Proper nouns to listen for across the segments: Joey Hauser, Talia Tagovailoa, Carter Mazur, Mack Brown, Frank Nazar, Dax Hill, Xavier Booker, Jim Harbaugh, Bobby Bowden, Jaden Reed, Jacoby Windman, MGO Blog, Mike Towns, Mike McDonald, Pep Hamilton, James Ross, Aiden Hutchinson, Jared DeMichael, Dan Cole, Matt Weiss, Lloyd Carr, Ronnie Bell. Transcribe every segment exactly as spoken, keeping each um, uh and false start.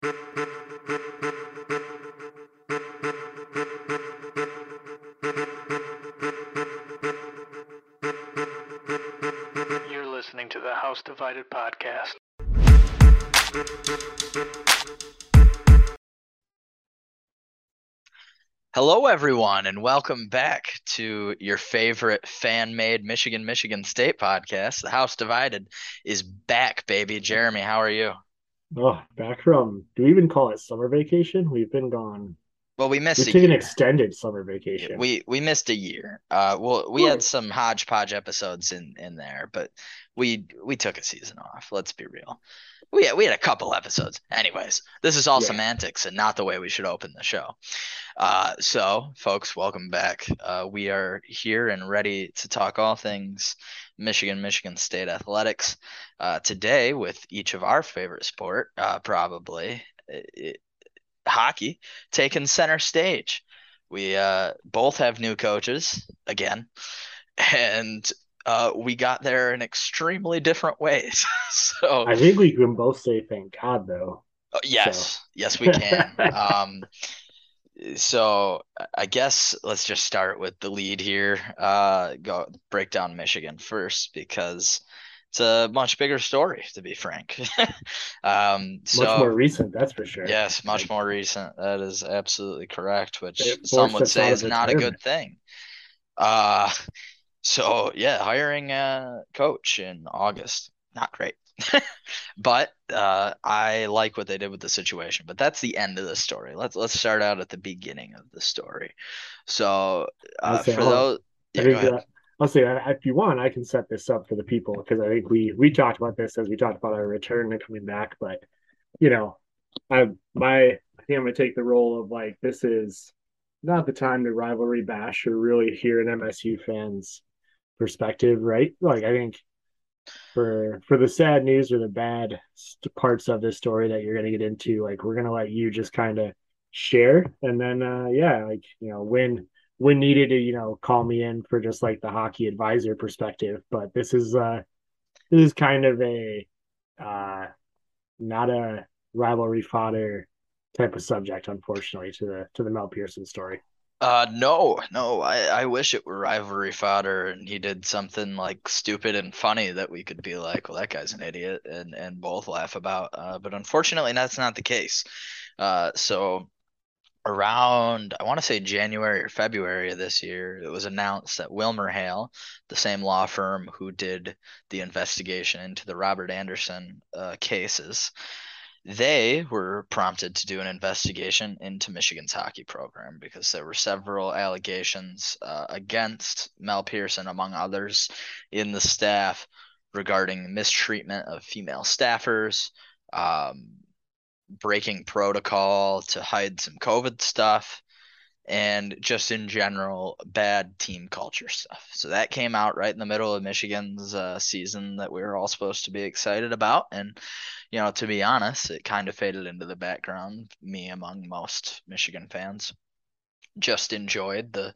You're listening to the House Divided Podcast. Hello, everyone, and welcome back to your favorite fan-made Michigan, Michigan State podcast. The House Divided is back, baby. Jeremy, how are you? Oh, back from, do we even call it summer vacation? We've been gone. Well, we missed We've a taken year. an extended summer vacation. We we missed a year. Uh, well, we cool. had some hodgepodge episodes in, in there, but we we took a season off. Let's be real. We had, we had a couple episodes. Anyways, this is all yeah. semantics and not the way we should open the show. Uh, so, folks, welcome back. Uh, we are here and ready to talk all things Michigan, Michigan State athletics uh, today with each of our favorite sport, uh, probably it, it, hockey, taking center stage. We uh, both have new coaches again, and Uh, we got there in extremely different ways. So I think we can both say thank God, though. Yes, so. yes, we can. um, so I guess let's just start with the lead here. Uh, go break down Michigan first because it's a much bigger story, to be frank. um, so, much more recent, that's for sure. Yes, much like, more recent. That is absolutely correct, which some would say is not a good thing. Uh So, yeah, hiring a coach in August, not great. but uh, I like what they did with the situation. But that's the end of the story. Let's let's start out at the beginning of the story. So, uh, say, for I'll, those – yeah, uh, I'll say, if you want, I can set this up for the people because I think we, we talked about this as we talked about our return and coming back. But, you know, I, my, I think I'm going to take the role of, like, this is not the time to rivalry bash or really hear an M S U fan's perspective, right? Like, I think for for the sad news or the bad parts of this story that you're going to get into, like, we're going to let you just kind of share, and then uh yeah like you know when when needed to you know call me in for just like the hockey advisor perspective. But this is uh this is kind of a uh not a rivalry fodder type of subject, unfortunately, to the to the Mel Pearson story. Uh, no, no, I, I wish it were rivalry fodder and he did something like stupid and funny that we could be like, well, that guy's an idiot and, and both laugh about. Uh, but unfortunately, that's not the case. Uh, so around, I want to say January or February of this year, it was announced that WilmerHale, the same law firm who did the investigation into the Robert Anderson uh, cases, they were prompted to do an investigation into Michigan's hockey program because there were several allegations uh, against Mel Pearson, among others, in the staff regarding mistreatment of female staffers, um, breaking protocol to hide some COVID stuff, and just in general, bad team culture stuff. So that came out right in the middle of Michigan's uh, season that we were all supposed to be excited about. And, you know, to be honest, it kind of faded into the background, me among most Michigan fans. Just enjoyed the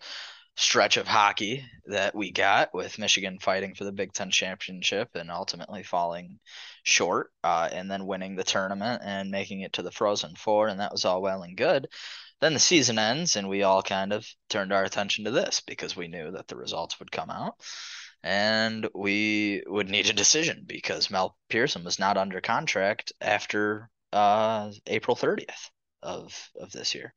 stretch of hockey that we got with Michigan fighting for the Big Ten championship and ultimately falling short uh, and then winning the tournament and making it to the Frozen Four. And that was all well and good. Then the season ends, and we all kind of turned our attention to this because we knew that the results would come out, and we would need a decision because Mel Pearson was not under contract after uh, April thirtieth of, of this year.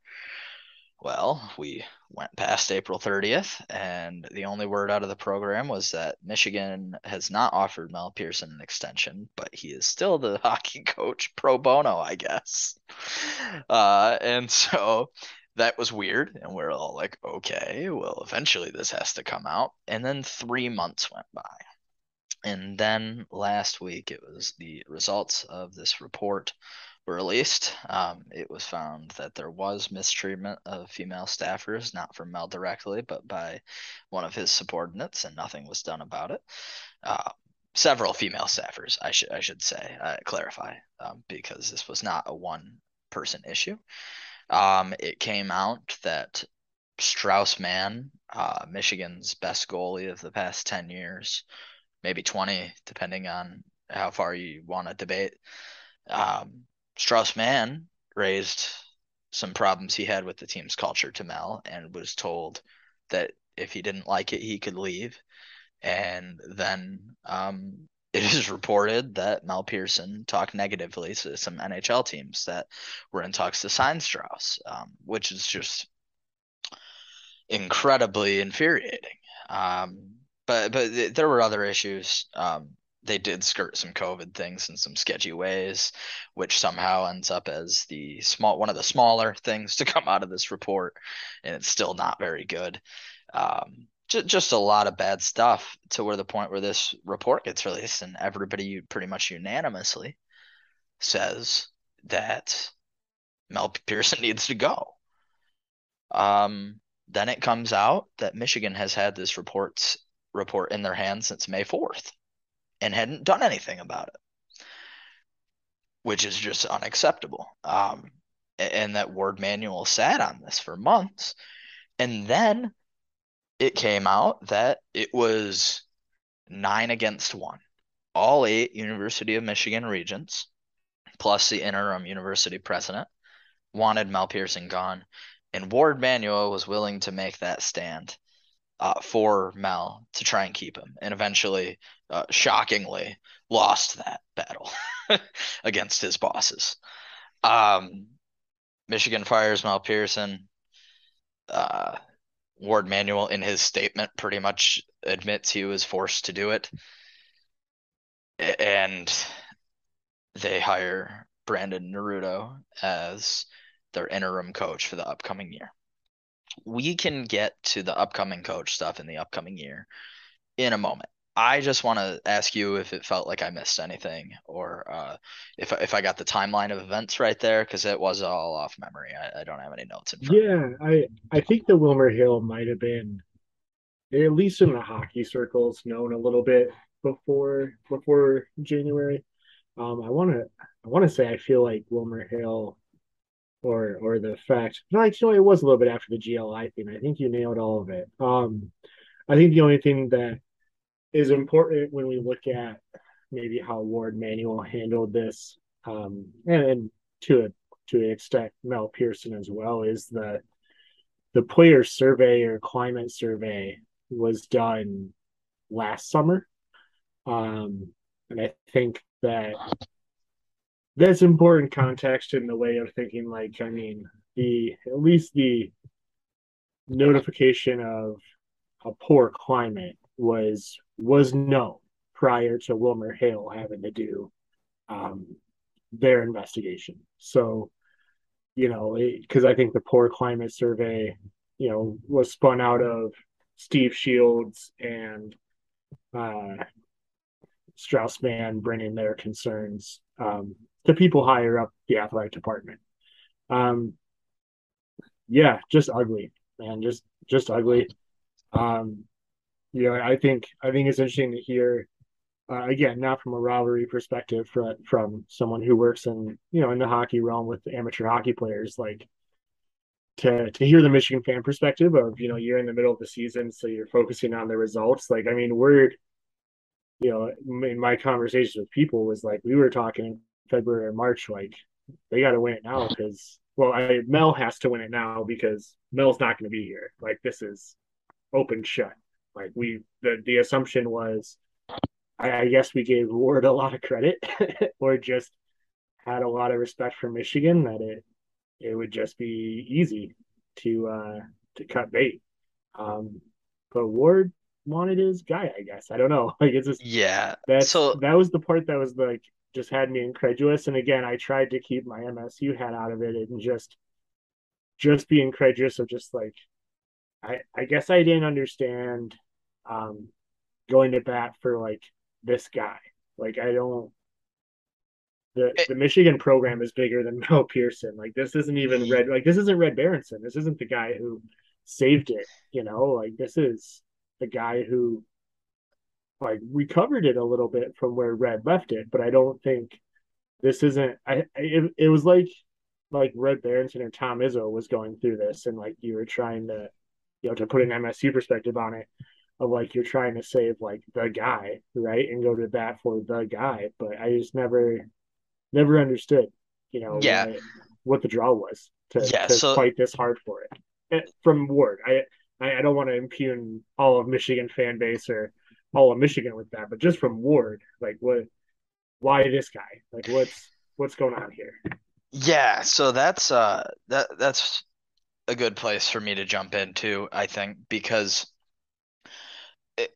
Well, we went past April thirtieth, and the only word out of the program was that Michigan has not offered Mel Pearson an extension, but he is still the hockey coach pro bono, I guess. Uh, and so that was weird, and we're all like, okay, well, eventually this has to come out. And then three months went by. And then last week, it was the results of this report were released. Um, it was found that there was mistreatment of female staffers, not from Mel directly, but by one of his subordinates, and nothing was done about it. Uh, several female staffers, I should I should say, uh, clarify, um, because this was not a one-person issue. Um, it came out that Strauss Mann, uh, Michigan's best goalie of the past ten years, maybe twenty, depending on how far you want to debate, um, Strauss Mann raised some problems he had with the team's culture to Mel and was told that if he didn't like it, he could leave. And then um, it is reported that Mel Pearson talked negatively to some N H L teams that were in talks to sign Strauss, um, which is just incredibly infuriating. Um, but but th- there were other issues. Um, they did skirt some COVID things in some sketchy ways, which somehow ends up as the small one of the smaller things to come out of this report, and it's still not very good. Um, just, just a lot of bad stuff to where the point where this report gets released and everybody pretty much unanimously says that Mel Pearson needs to go. Um, then it comes out that Michigan has had this report, report in their hands since May fourth. And hadn't done anything about it, which is just unacceptable. Um, and that Warde Manuel sat on this for months. And then it came out that it was nine against one. All eight University of Michigan regents, plus the interim university president, wanted Mel Pearson gone. And Warde Manuel was willing to make that stand uh, for Mel to try and keep him. And eventually... Uh, shockingly lost that battle against his bosses. Um, Michigan fires Mel Pearson. Uh, Warde Manuel, in his statement, pretty much admits he was forced to do it. And they hire Brandon Naurato as their interim coach for the upcoming year. We can get to the upcoming coach stuff in the upcoming year in a moment. I just want to ask you if it felt like I missed anything, or uh, if if I got the timeline of events right there, because it was all off memory. I, I don't have any notes in front. Yeah, I I think the WilmerHale might have been, at least in the hockey circles, known a little bit before before January. Um, I want to I want to say I feel like WilmerHale, or or the fact. No, actually, it was a little bit after the G L I thing. I think you nailed all of it. Um, I think the only thing that is important when we look at maybe how Warde Manuel handled this, um, and, and to a, to an extent Mel Pearson as well, is the the player survey or climate survey was done last summer, um, and I think that that's important context in the way of thinking. Like, I mean, the at least the notification of a poor climate was was known prior to WilmerHale having to do um, their investigation. So, you know, because I think the poor climate survey, you know, was spun out of Steve Shields and uh, Strauss Mann bringing their concerns um, to people higher up the athletic department. Um, yeah, just ugly, man, just just ugly. Um, You know, I think I think it's interesting to hear, uh, again, not from a rivalry perspective, from from someone who works in you know in the hockey realm with amateur hockey players, like to to hear the Michigan fan perspective of you know you're in the middle of the season, so you're focusing on the results. Like, I mean, we're, you know, in my conversations with people was like we were talking in February or March, like they got to win it now because well, I, Mel has to win it now because Mel's not going to be here. Like, this is open shut. Like we, the, the assumption was, I, I guess we gave Warde a lot of credit, or just had a lot of respect for Michigan that it it would just be easy to uh, to cut bait. Um, but Warde wanted his guy, I guess. I don't know. Like it's just yeah. That's so, that was the part that was like just had me incredulous. And again, I tried to keep my M S U hat out of it and just just be incredulous of just like I I guess I didn't understand. Um, going to bat for like this guy. Like I don't. The it, the Michigan program is bigger than Mel Pearson. Like this isn't even Red. Like this isn't Red Berenson. This isn't the guy who saved it. You know, like this is the guy who like recovered it a little bit from where Red left it. But I don't think this isn't. I it, it was like like Red Berenson or Tom Izzo was going through this, and like you were trying to you know to put an M S U perspective on it. Of like you're trying to save like the guy, right, and go to bat for the guy, but I just never, never understood, you know. Yeah, what the draw was to, yeah, to so... fight this hard for it. it from Warde. I I don't want to impugn all of Michigan fan base or all of Michigan with that, but just from Warde, like what, why this guy? Like what's what's going on here? Yeah, so that's uh that that's a good place for me to jump into, I think, because it,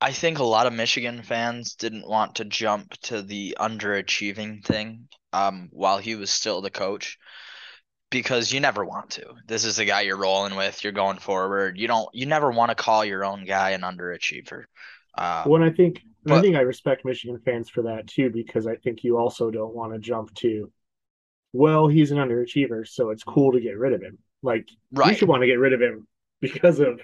I think a lot of Michigan fans didn't want to jump to the underachieving thing um while he was still the coach. Because you never want to. This is the guy you're rolling with. You're going forward. You don't. You never want to call your own guy an underachiever. Uh, well, and I think but, I think I respect Michigan fans for that too, because I think you also don't want to jump to, well, he's an underachiever, so it's cool to get rid of him. Like right. You should want to get rid of him because of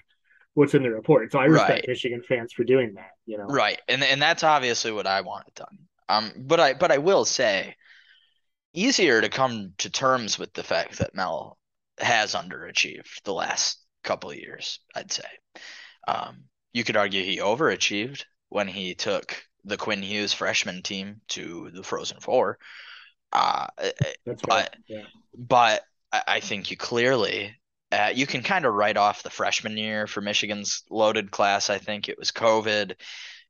what's in the report. So I respect right. Michigan fans for doing that. You know, right? And and that's obviously what I want done. Um, but I but I will say. Easier to come to terms with the fact that Mel has underachieved the last couple of years, I'd say. Um, you could argue he overachieved when he took the Quinn Hughes freshman team to the Frozen Four. Uh, That's but right. yeah. but I think you clearly uh, – you can kind of write off the freshman year for Michigan's loaded class. I think it was COVID.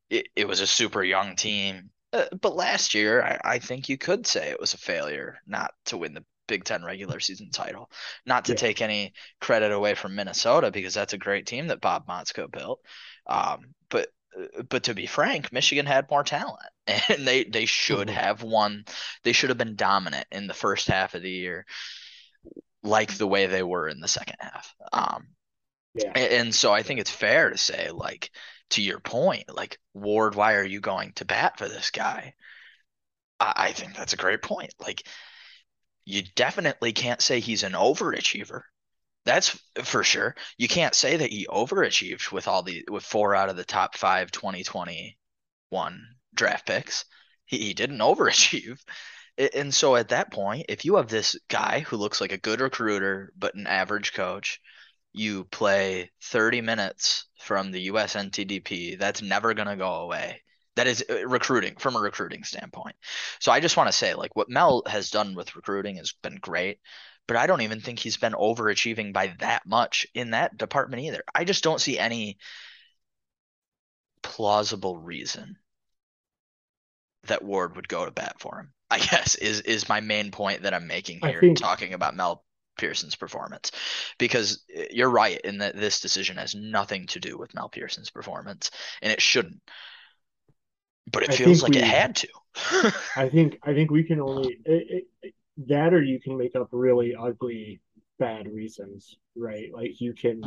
It, it was a super young team. Uh, but last year, I, I think you could say it was a failure not to win the Big Ten regular season title, not to yeah. take any credit away from Minnesota, because that's a great team that Bob Motzko built. Um, but but to be frank, Michigan had more talent, and they, they should have won. They should have been dominant in the first half of the year, like the way they were in the second half. Um, yeah. and, and so I think it's fair to say, like, to your point, like, Warde, why are you going to bat for this guy? I, I think that's a great point. Like, you definitely can't say he's an overachiever. That's for sure. You can't say that he overachieved with all the with four out of the top five twenty twenty-one draft picks. He, he didn't overachieve. And so at that point, if you have this guy who looks like a good recruiter but an average coach, you play thirty minutes from the U S N T D P. That's never going to go away. That is recruiting, from a recruiting standpoint. So I just want to say, like, what Mel has done with recruiting has been great, but I don't even think he's been overachieving by that much in that department either. I just don't see any plausible reason that Warde would go to bat for him, I guess, is, is my main point that I'm making here, think- talking about Mel Pearson's performance, because you're right in that this decision has nothing to do with Mel Pearson's performance, and it shouldn't, but it I feels like we, it had to. I think I think we can only it, it, that, or you can make up really ugly bad reasons, right? Like you can.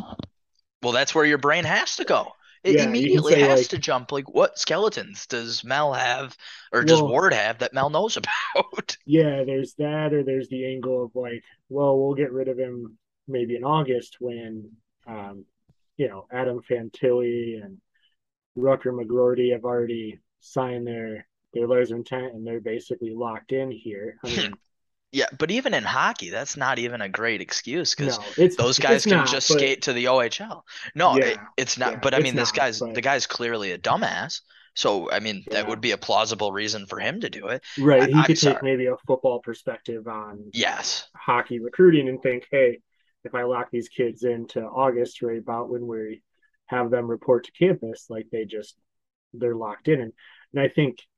Well, that's where your brain has to go. It yeah, immediately has like, to jump. Like, what skeletons does Mel have, or well, does Warde have that Mel knows about? Yeah, there's that, or there's the angle of like, well, we'll get rid of him maybe in August when, um, you know, Adam Fantilli and Rutger McGroarty have already signed their their letters of intent, and they're basically locked in here. I mean, yeah, but even in hockey, that's not even a great excuse, because no, those guys can not, just but, skate to the O H L. No, yeah, it, it's not. Yeah, but, I mean, this not, guy's but, the guy's clearly a dumbass. So, I mean, yeah. that would be a plausible reason for him to do it. Right. He I, could I'm take sorry. maybe a football perspective on yes. hockey recruiting and think, hey, if I lock these kids into August, right about when we have them report to campus, like they just – they're locked in. And, and I think –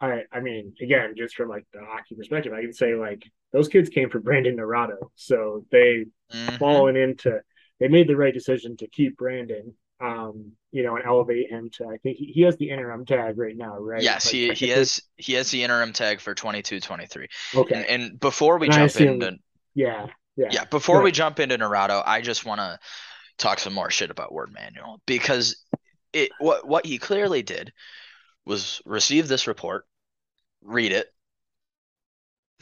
I, I mean, again, just from like the hockey perspective, I can say like those kids came from Brandon Naurato, so they mm-hmm. fallen into. They made the right decision to keep Brandon, um, you know, and elevate him to. I think he, he has the interim tag right now, right? Yes, like, he he has he has the interim tag for twenty-two twenty-three. Okay, and, and before we and jump assume, into yeah yeah yeah before yeah. we jump into Naurato, I just want to talk some more shit about Warde Manuel, because it what what he clearly did was receive this report, read it,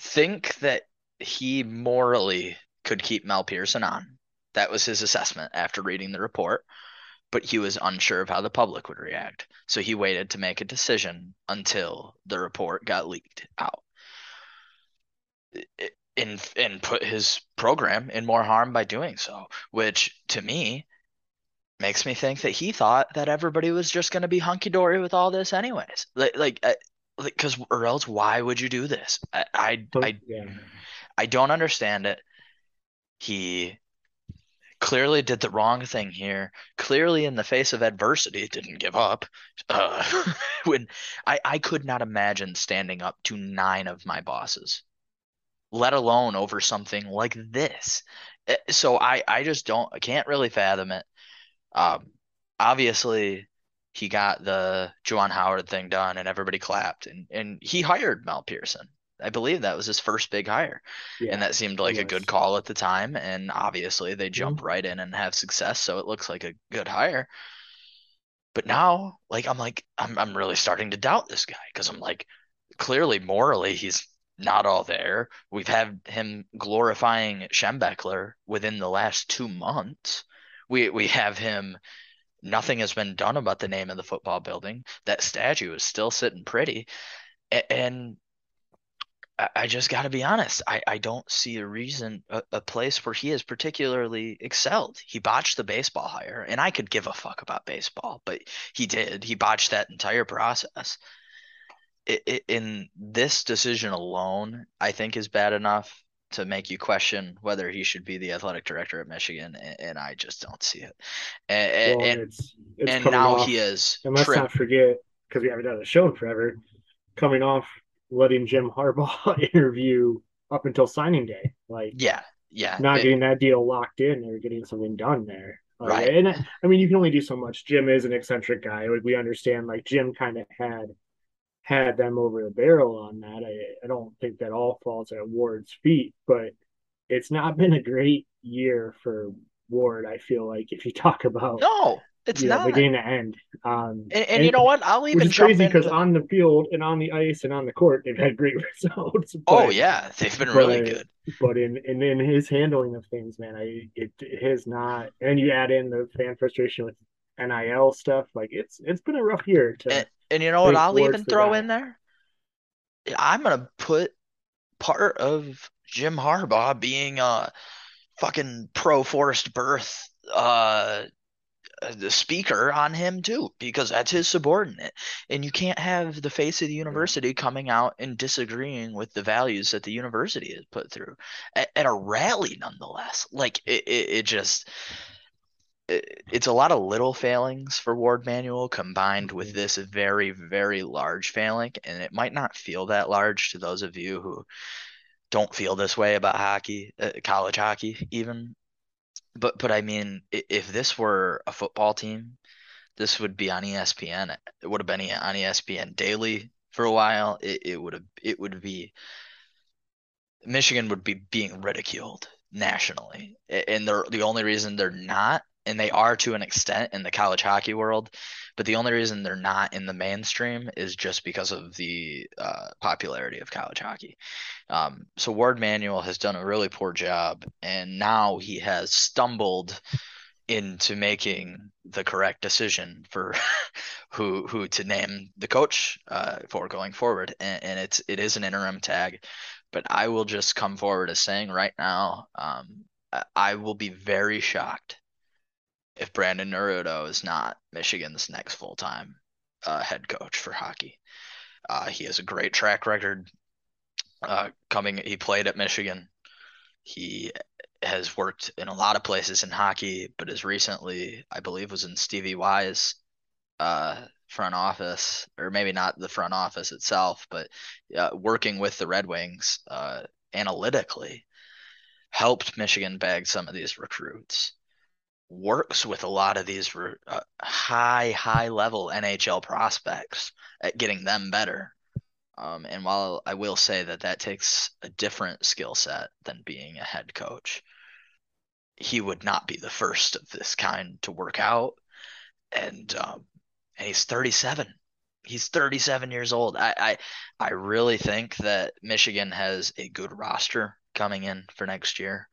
think that he morally could keep Mel Pearson on. That was his assessment after reading the report, but he was unsure of how the public would react. So he waited to make a decision until the report got leaked out and, and put his program in more harm by doing so, which to me makes me think that he thought that everybody was just going to be hunky-dory with all this anyways. Like, like, because like, or else why would you do this? I, I, but, I, yeah. I don't understand it. He clearly did the wrong thing here. Clearly, in the face of adversity, didn't give up. Uh, when I, I could not imagine standing up to nine of my bosses, let alone over something like this. So I, I just don't, I can't really fathom it. Um, obviously, he got the Juwan Howard thing done and everybody clapped. And, and he hired Mel Pearson. I believe that was his first big hire. Yeah, and that seemed like a good call at the time. And obviously they jump mm-hmm. right in and have success. So it looks like a good hire. But now, like, I'm like, I'm I'm really starting to doubt this guy, because I'm like, clearly morally, he's not all there. We've had him glorifying Schembechler within the last two months. We we have him. Nothing has been done about the name of the football building. That statue is still sitting pretty. A- and I just got to be honest. I, I don't see a reason, a, a place where he has particularly excelled. He botched the baseball hire, and I could give a fuck about baseball, but he did. He botched that entire process. It, it, in this decision alone, I think is bad enough to make you question whether he should be the athletic director at Michigan, and, and I just don't see it. And, well, and, it's, it's and now off, he is. And let's tripped. not forget, because we haven't done a show in forever, coming off letting Jim Harbaugh interview up until signing day, like yeah, yeah, not it, getting that deal locked in or getting something done there, like, right? And I, I mean, you can only do so much. Jim is an eccentric guy. We understand, like Jim kind of had had them over the barrel on that. I, I don't think that all falls at Warde's feet, but it's not been a great year for Warde. I feel like if you talk about no. It's yeah, not beginning to end. Um, and, and, and you know what? I'll even jump crazy because the... on the field and on the ice and on the court, they've had great results. But, oh yeah, they've been but, really good. But in and in, in his handling of things, man, I it has not. And you add in the fan frustration with N I L stuff, like it's it's been a rough year. To and, and you know what? I'll even throw that in there. I'm gonna put part of Jim Harbaugh being a fucking pro forced birth. Uh, the speaker on him too, because that's his subordinate, and you can't have the face of the university coming out and disagreeing with the values that the university has put through at, at a rally nonetheless. Like it, it, it just it, it's a lot of little failings for Warde Manuel combined with this very, very large failing, and it might not feel that large to those of you who don't feel this way about hockey, uh, college hockey even. But but I mean, if this were a football team, this would be on E S P N. It would have been on E S P N daily for a while. It it would have it would be Michigan would be being ridiculed nationally, and they're the only reason they're not, and they are to an extent in the college hockey world, but the only reason they're not in the mainstream is just because of the uh, popularity of college hockey. Um, so Warde Manuel has done a really poor job, and now he has stumbled into making the correct decision for who who to name the coach uh, for going forward. And, and it's it is an interim tag, but I will just come forward as saying right now, um, I will be very shocked if Brandon Naurato is not Michigan's next full-time uh, head coach for hockey. Uh, he has a great track record uh, coming. He played at Michigan. He has worked in a lot of places in hockey, but as recently, I believe, was in Stevie Y's uh, front office, or maybe not the front office itself, but uh, working with the Red Wings uh, analytically helped Michigan bag some of these recruits. Works with a lot of these uh, high, high level N H L prospects at getting them better. Um, and while I will say that that takes a different skill set than being a head coach, he would not be the first of this kind to work out. And um, and he's thirty-seven. He's thirty-seven years old. I, I I really think that Michigan has a good roster coming in for next year.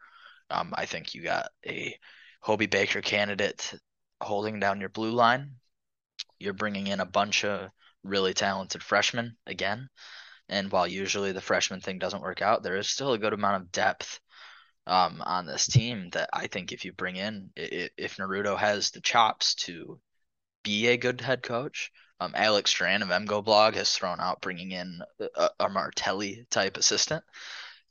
Um, I think you got a Hobie Baker candidate holding down your blue line. You're bringing in a bunch of really talented freshmen again. And while usually the freshman thing doesn't work out, there is still a good amount of depth um, on this team that I think if you bring in, it, if Naruto has the chops to be a good head coach, um, Alex Strand of M G O Blog has thrown out bringing in a, a Martelli type assistant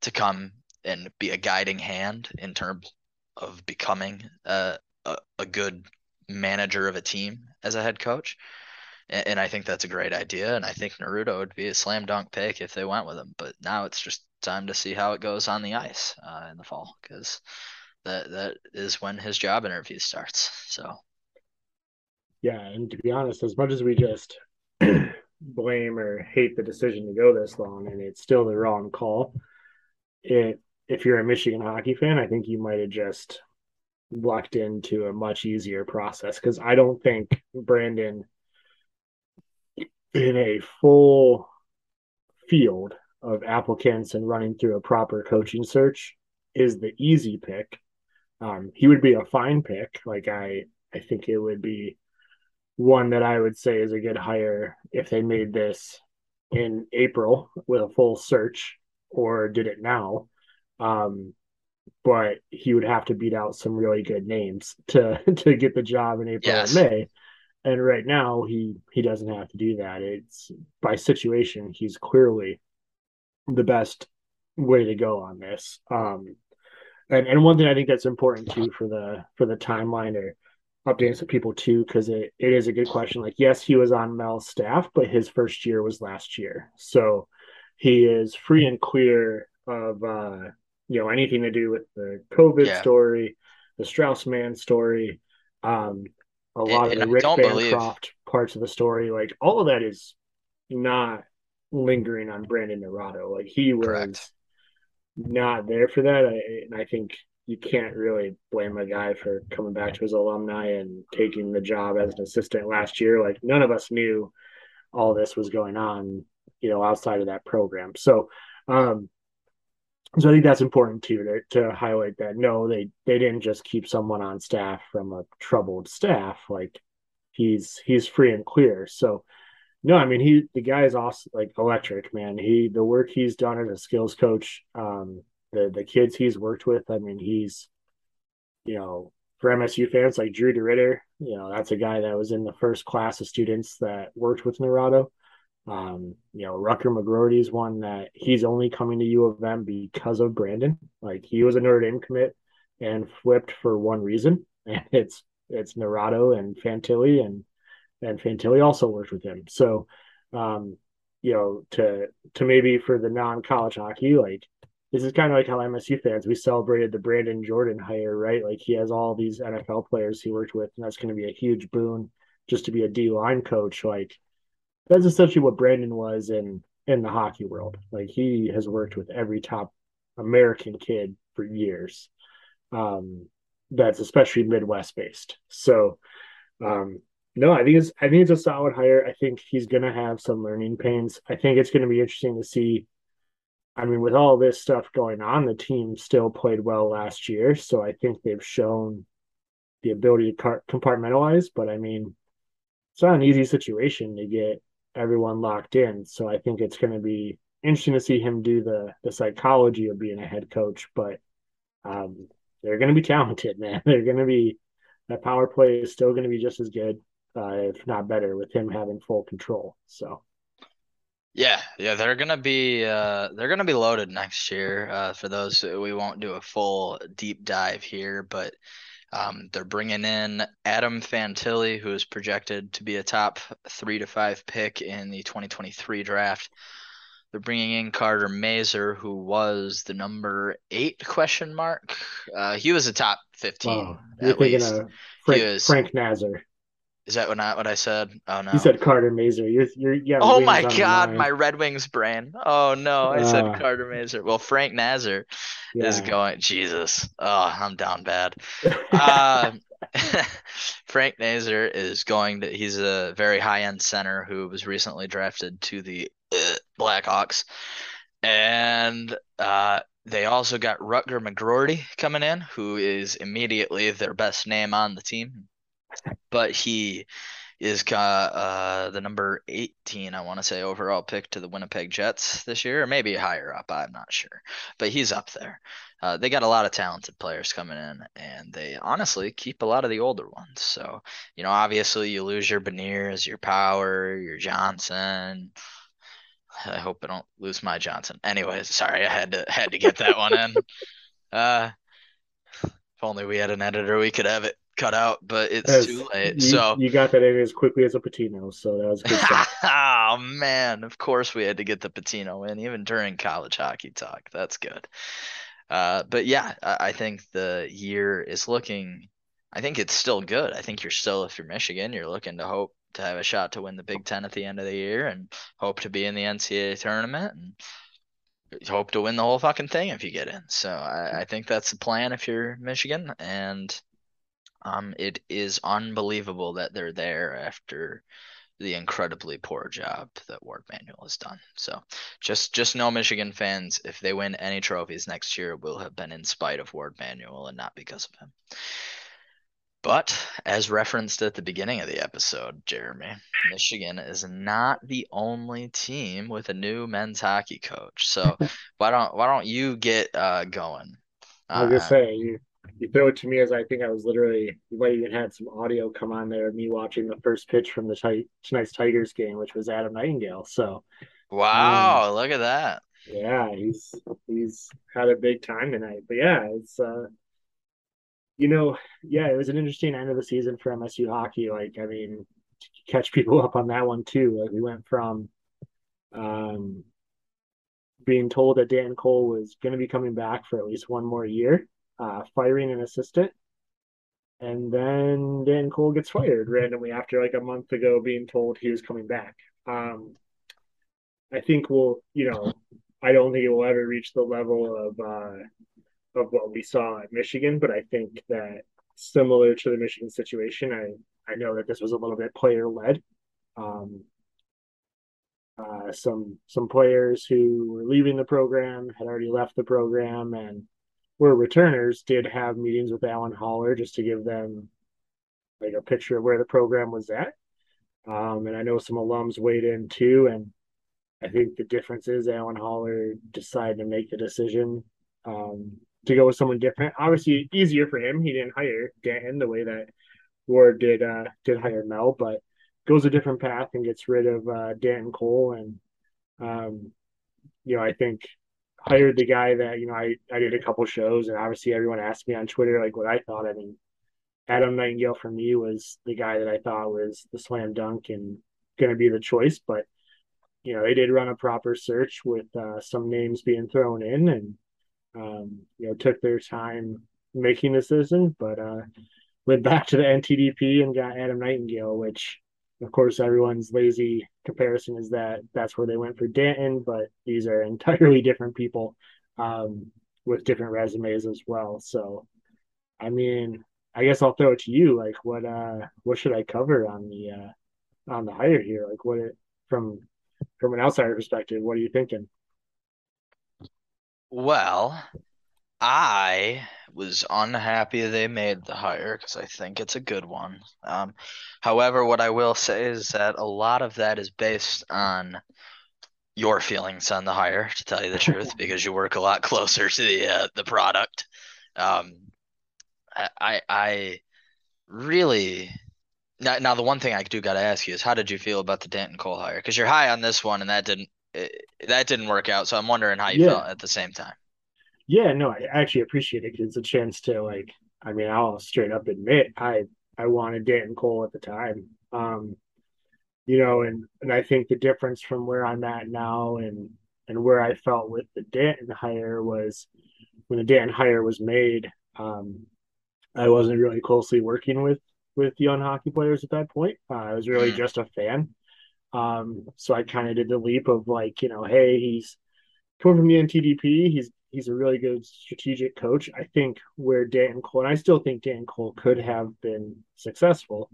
to come and be a guiding hand in terms of becoming a, a, a good manager of a team as a head coach. And, and I think that's a great idea. And I think Naruto would be a slam dunk pick if they went with him. But now it's just time to see how it goes on the ice uh, in the fall, because that that is when his job interview starts. So, yeah, and to be honest, as much as we just blame or hate the decision to go this long, and it's still the wrong call, it, if you're a Michigan hockey fan, I think you might have just lucked into a much easier process, because I don't think Brandon, in a full field of applicants and running through a proper coaching search, is the easy pick. Um, he would be a fine pick. Like I, I think it would be one that I would say is a good hire if they made this in April with a full search, or did it now. Um, but he would have to beat out some really good names to, to get the job in April yes. and May. And right now he, he doesn't have to do that. It's by situation. He's clearly the best way to go on this. Um, and, and one thing I think that's important too for the, for the timeline or updating some people too, because it, it is a good question. Like, yes, he was on Mel's staff, but his first year was last year. So he is free and clear of, uh, you know, anything to do with the COVID yeah. story, the Strauss Mann story, um, a lot and, of the Rick Bancroft parts of the story. Like, all of that is not lingering on Brandon Naurato. Like, he was Correct. not there for that. I, and I think you can't really blame a guy for coming back to his alumni and taking the job as an assistant last year. Like, none of us knew all this was going on, you know, outside of that program. So, um, so I think that's important too, to, to highlight that. No, they, they didn't just keep someone on staff from a troubled staff. Like, he's, he's free and clear. So no, I mean, he, the guy is also like electric, man. He, the work he's done as a skills coach, um, the, the kids he's worked with, I mean, he's, you know, for M S U fans like Drew DeRitter, you know, that's a guy that was in the first class of students that worked with Naurato. Um, you know, Rutger McGroarty is one that he's only coming to U of M because of Brandon. Like, he was a Notre Dame commit and flipped for one reason, and it's it's Naurato and Fantilli, and and Fantilli also worked with him. So, um, you know, to to maybe for the non-college hockey, like, this is kind of like how M S U fans, we celebrated the Brandon Jordan hire, right? Like, he has all these N F L players he worked with, and that's going to be a huge boon just to be a D-line coach. Like, that's essentially what Brandon was in, in the hockey world. Like, he has worked with every top American kid for years. Um, that's especially Midwest based. So, um, no, I think it's, I think it's a solid hire. I think he's going to have some learning pains. I think it's going to be interesting to see. I mean, with all this stuff going on, the team still played well last year. So I think they've shown the ability to compartmentalize, but I mean, it's not an easy situation to get everyone locked in. So I think it's going to be interesting to see him do the the psychology of being a head coach, but um, they're going to be talented, man. They're going to be, that power play is still going to be just as good, uh, if not better, with him having full control. So. Yeah. Yeah. They're going to be, uh, they're going to be loaded next year. Uh, for those, we won't do a full deep dive here, but Um, they're bringing in Adam Fantilli, who is projected to be a top three to five pick in the twenty twenty-three draft. They're bringing in Carter Mazur, who was the number eight question mark. Uh, he was a top fifteen. Wow. You're thinking of Frank, was, Frank Nazar. Is that not what I said? Oh no, you said Carter Mazur. You're, you're, you oh my God, my Red Wings brain. Oh no, I uh, said Carter Mazur. Well, Frank Nazar yeah. is going. Jesus, oh, I'm down bad. uh, Frank Nazar is going to. He's a very high-end center who was recently drafted to the uh, Blackhawks, and uh, they also got Rutger McGroarty coming in, who is immediately their best name on the team. But he is uh, uh, the number eighteen, I want to say, overall pick to the Winnipeg Jets this year, or maybe higher up. I'm not sure. But he's up there. Uh, they got a lot of talented players coming in, and they honestly keep a lot of the older ones. So, you know, obviously you lose your Beniers, your Power, your Johnson, I hope I don't lose my Johnson. Anyways, sorry, I had to had to get that one in. Uh, if only we had an editor, we could have it cut out, but it's As too late. You, so you got that in as quickly as a Patino, so that was a good stuff. Oh man, of course we had to get the Patino in, even during college hockey talk. That's good. Uh, but yeah, I, I think the year is looking. I think it's still good. I think you're still, if you're Michigan, you're looking to hope to have a shot to win the Big Ten at the end of the year and hope to be in the N C double A tournament and hope to win the whole fucking thing if you get in. So I, I think that's the plan if you're Michigan. And um, it is unbelievable that they're there after the incredibly poor job that Warde Manuel has done. So just just know, Michigan fans, if they win any trophies next year, it will have been in spite of Warde Manuel and not because of him. But as referenced at the beginning of the episode, Jeremy, Michigan is not the only team with a new men's hockey coach. So why don't why don't you get uh, going? I was uh, just saying, you, you throw it to me as I think I was literally, you might even had some audio come on there of me watching the first pitch from the t- tonight's Tigers game, which was Adam Nightingale. So wow, um, look at that! Yeah, he's he's had a big time tonight. But yeah, it's. Uh, You know, yeah, it was an interesting end of the season for M S U hockey. Like, I mean, catch people up on that one, too. Like, we went from um, being told that Dan Cole was going to be coming back for at least one more year, uh, firing an assistant. And then Dan Cole gets fired randomly after, like, a month ago being told he was coming back. Um, I think we'll, you know, I don't think it will ever reach the level of uh, – of what we saw at Michigan, but I think that similar to the Michigan situation, I, I know that this was a little bit player-led. Um, uh, some some players who were leaving the program had already left the program and were returners did have meetings with Alan Holler just to give them like a picture of where the program was at. Um, and I know some alums weighed in too, and I think the difference is Alan Holler decided to make the decision um, to go with someone different. Obviously easier for him. He didn't hire Dan the way that Warde did uh, did hire Mel, but goes a different path and gets rid of uh, Danton Cole. And, um, you know, I think hired the guy that, you know, I, I did a couple shows and obviously everyone asked me on Twitter, like what I thought. I mean, Adam Nightingale for me was the guy that I thought was the slam dunk and going to be the choice, but you know, they did run a proper search with uh, some names being thrown in and, Um, you know, took their time making this decision, but uh, went back to the N T D P and got Adam Nightingale, which, of course, everyone's lazy comparison is that that's where they went for Danton, but these are entirely different people um, with different resumes as well. So, I mean, I guess I'll throw it to you. Like, what uh, what should I cover on the uh, on the hire here? Like, what it, from from an outsider perspective, what are you thinking? Well, I was unhappy they made the hire because I think it's a good one. Um, however, what I will say is that a lot of that is based on your feelings on the hire, to tell you the truth, because you work a lot closer to the uh, the product. Um, I I really now, now the one thing I do got to ask you is how did you feel about the Danton Cole hire? Because you're high on this one, and that didn't. It, that didn't work out, so I'm wondering how you yeah. felt at the same time. Yeah, no, I actually appreciate it because it's a chance to, like, I mean, I'll straight up admit I I wanted Danton Cole at the time. Um, you know, and, and I think the difference from where I'm at now and, and where I felt with the Danton hire was when the Danton hire was made, um, I wasn't really closely working with, with young hockey players at that point. Uh, I was really just a fan. Um, so I kind of did the leap of like, you know, hey, he's coming from the N T D P. He's, he's a really good strategic coach. I think where Dan Cole, and I still think Dan Cole could have been successful,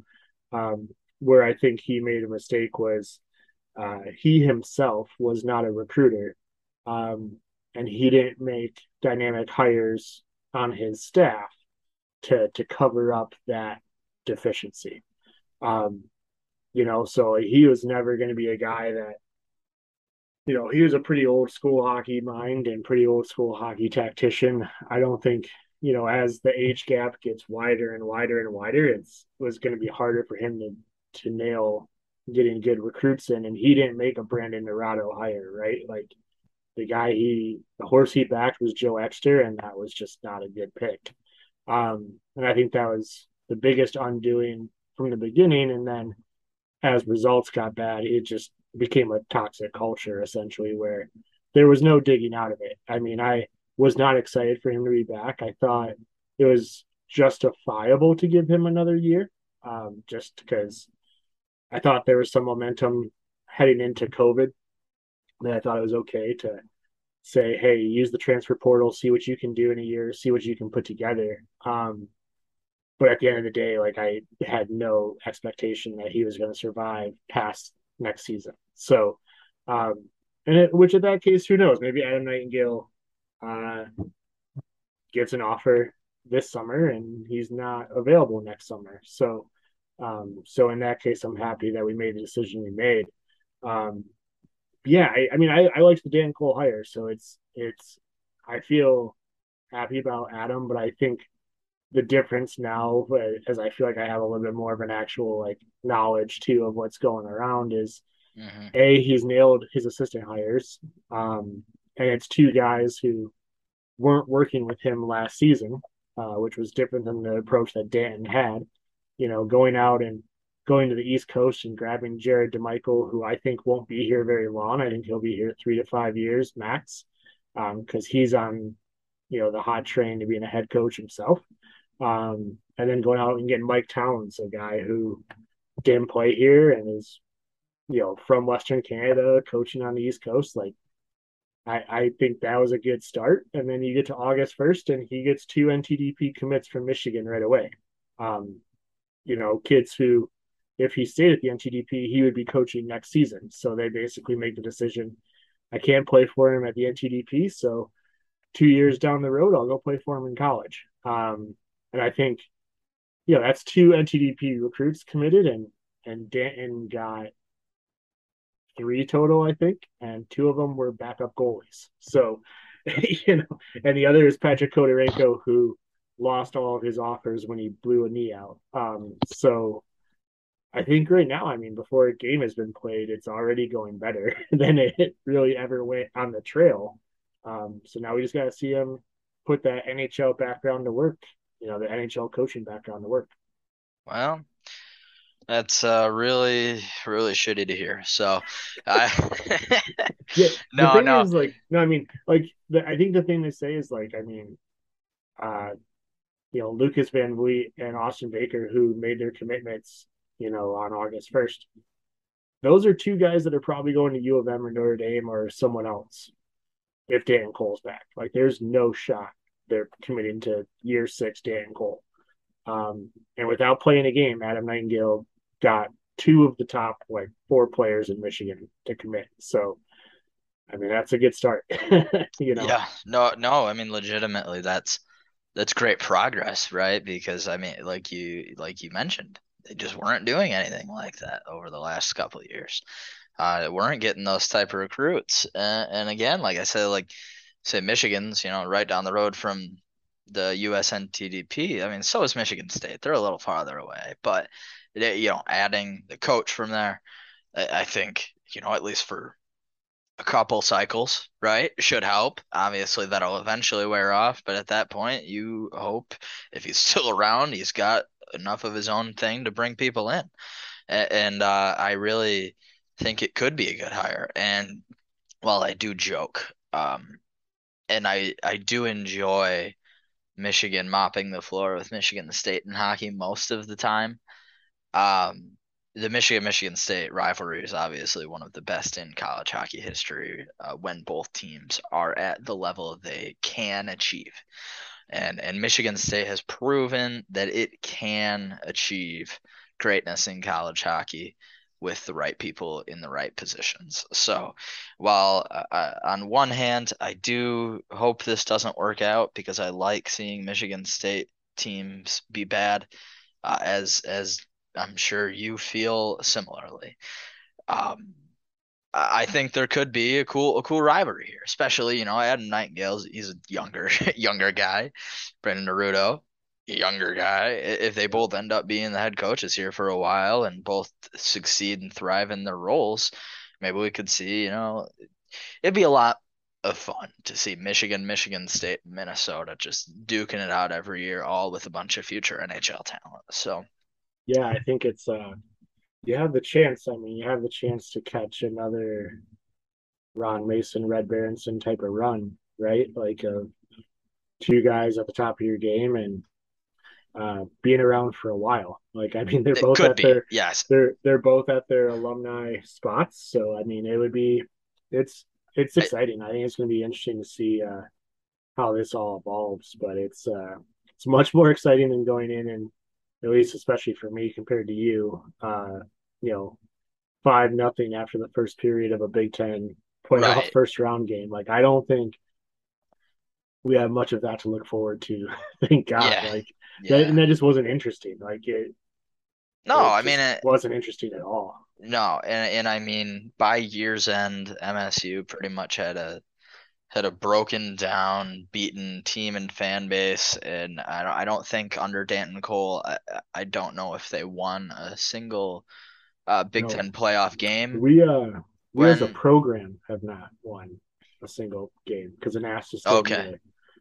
um, where I think he made a mistake was, uh, he himself was not a recruiter. Um, and he didn't make dynamic hires on his staff to, to cover up that deficiency. Um, You know, so he was never going to be a guy that, you know, he was a pretty old school hockey mind and pretty old school hockey tactician. I don't think, you know, as the age gap gets wider and wider and wider, it's, it was going to be harder for him to, to nail getting good recruits in, and he didn't make a Brandon Naurato hire, right? Like the guy he, the horse he backed was Joe Exter, and that was just not a good pick. Um, and I think that was the biggest undoing from the beginning. And then as results got bad, it just became a toxic culture essentially where there was no digging out of it. I mean, I was not excited for him to be back. I thought it was justifiable to give him another year um, just because I thought there was some momentum heading into COVID that I thought it was okay to say, hey, use the transfer portal, see what you can do in a year, see what you can put together. Um, but at the end of the day, like I had no expectation that he was going to survive past next season. So, um, and it, which in that case, who knows? Maybe Adam Nightingale uh, gets an offer this summer and he's not available next summer. So, um, so in that case, I'm happy that we made the decision we made. Um, yeah. I, I mean, I, I liked the Dan Cole hire, so it's, it's, I feel happy about Adam, but I think the difference now, as I feel like I have a little bit more of an actual like knowledge too, of what's going around is mm-hmm. A, he's nailed his assistant hires. Um, and it's two guys who weren't working with him last season. Uh, which was different than the approach that Danton had, you know, going out and going to the East Coast and grabbing Jared DeMichael, who I think won't be here very long. I think he'll be here three to five years max because um, he's on, you know, the hot train to being a head coach himself. Um, and then going out and getting Mike Towns, a guy who didn't play here and is, you know, from Western Canada, coaching on the East Coast, like, I, I think that was a good start. And then you get to August first and he gets two N T D P commits from Michigan right away. Um, you know, kids who, if he stayed at the N T D P, he would be coaching next season. So they basically make the decision, I can't play for him at the N T D P. So two years down the road, I'll go play for him in college. Um, and I think, you know, that's two N T D P recruits committed and, and Danton got three total, I think, and two of them were backup goalies. So, you know, and the other is Patrick Kodorenko, who lost all of his offers when he blew a knee out. Um, so I think right now, I mean, before a game has been played, it's already going better than it really ever went on the trail. Um, so now we just got to see him put that N H L background to work, you know, the N H L coaching background to work. Wow. That's uh, really, really shitty to hear. So, I yeah, no, the thing no, is like, no. I mean, like, the, I think the thing they say is like, I mean, uh, you know, Lucas Van Vliet and Austin Baker, who made their commitments, you know, on August first. Those are two guys that are probably going to U of M or Notre Dame or someone else if Dan Cole's back. Like, there's no shot they're committing to year six Dan Cole. Um, and without playing a game, Adam Nightingale got two of the top like four players in Michigan to commit. So, I mean, that's a good start, you know? Yeah, no, no. I mean, legitimately that's, that's great progress, right? Because I mean, like you, like you mentioned, they just weren't doing anything like that over the last couple of years. Uh, they weren't getting those type of recruits. Uh, and again, like I said, like say Michigan's, you know, right down the road from the U S N T D P. I mean, so is Michigan State. They're a little farther away, but they, you know, adding the coach from there, I, I think, you know, at least for a couple cycles, right, should help. Obviously, that'll eventually wear off, but at that point, you hope if he's still around, he's got enough of his own thing to bring people in. And, and uh, I really think it could be a good hire. And while I do joke, um, and I I do enjoy Michigan mopping the floor with Michigan State in hockey most of the time. Um, the Michigan-Michigan State rivalry is obviously one of the best in college hockey history uh, when both teams are at the level they can achieve. And, and Michigan State has proven that it can achieve greatness in college hockey with the right people in the right positions. So while uh, on one hand, I do hope this doesn't work out because I like seeing Michigan State teams be bad, uh, as as I'm sure you feel similarly. Um, I think there could be a cool a cool rivalry here, especially, you know, Adam Nightingale, he's a younger younger guy, Brandon Naurato. younger guy, if they both end up being the head coaches here for a while and both succeed and thrive in their roles, maybe we could see, you know, it'd be a lot of fun to see Michigan, Michigan State, Minnesota just duking it out every year, all with a bunch of future N H L talent. So, yeah, I think it's uh, you have the chance. I mean, you have the chance to catch another Ron Mason, Red Berenson type of run, right? Like uh, two guys at the top of your game and uh, being around for a while. Like, I mean, they're it both at be. their yes, they're they're both at their alumni spots. So, I mean, it would be it's it's exciting. I, I think it's going to be interesting to see uh, how this all evolves. But it's uh, it's much more exciting than going in and, at least especially for me compared to you, uh, you know, five nothing after the first period of a Big Ten playoff right. first round game. Like, I don't think we have much of that to look forward to. Thank God. Yeah. Like, yeah. That, and that just wasn't interesting. Like, it. No, it I mean, it wasn't interesting at all. No, and and I mean, by year's end, M S U pretty much had a had a broken down, beaten team and fan base, and I don't, I don't think under Danton Cole, I, I don't know if they won a single uh, Big no. Ten playoff game. We uh, we when... as a program have not won a single game because an ass is still okay.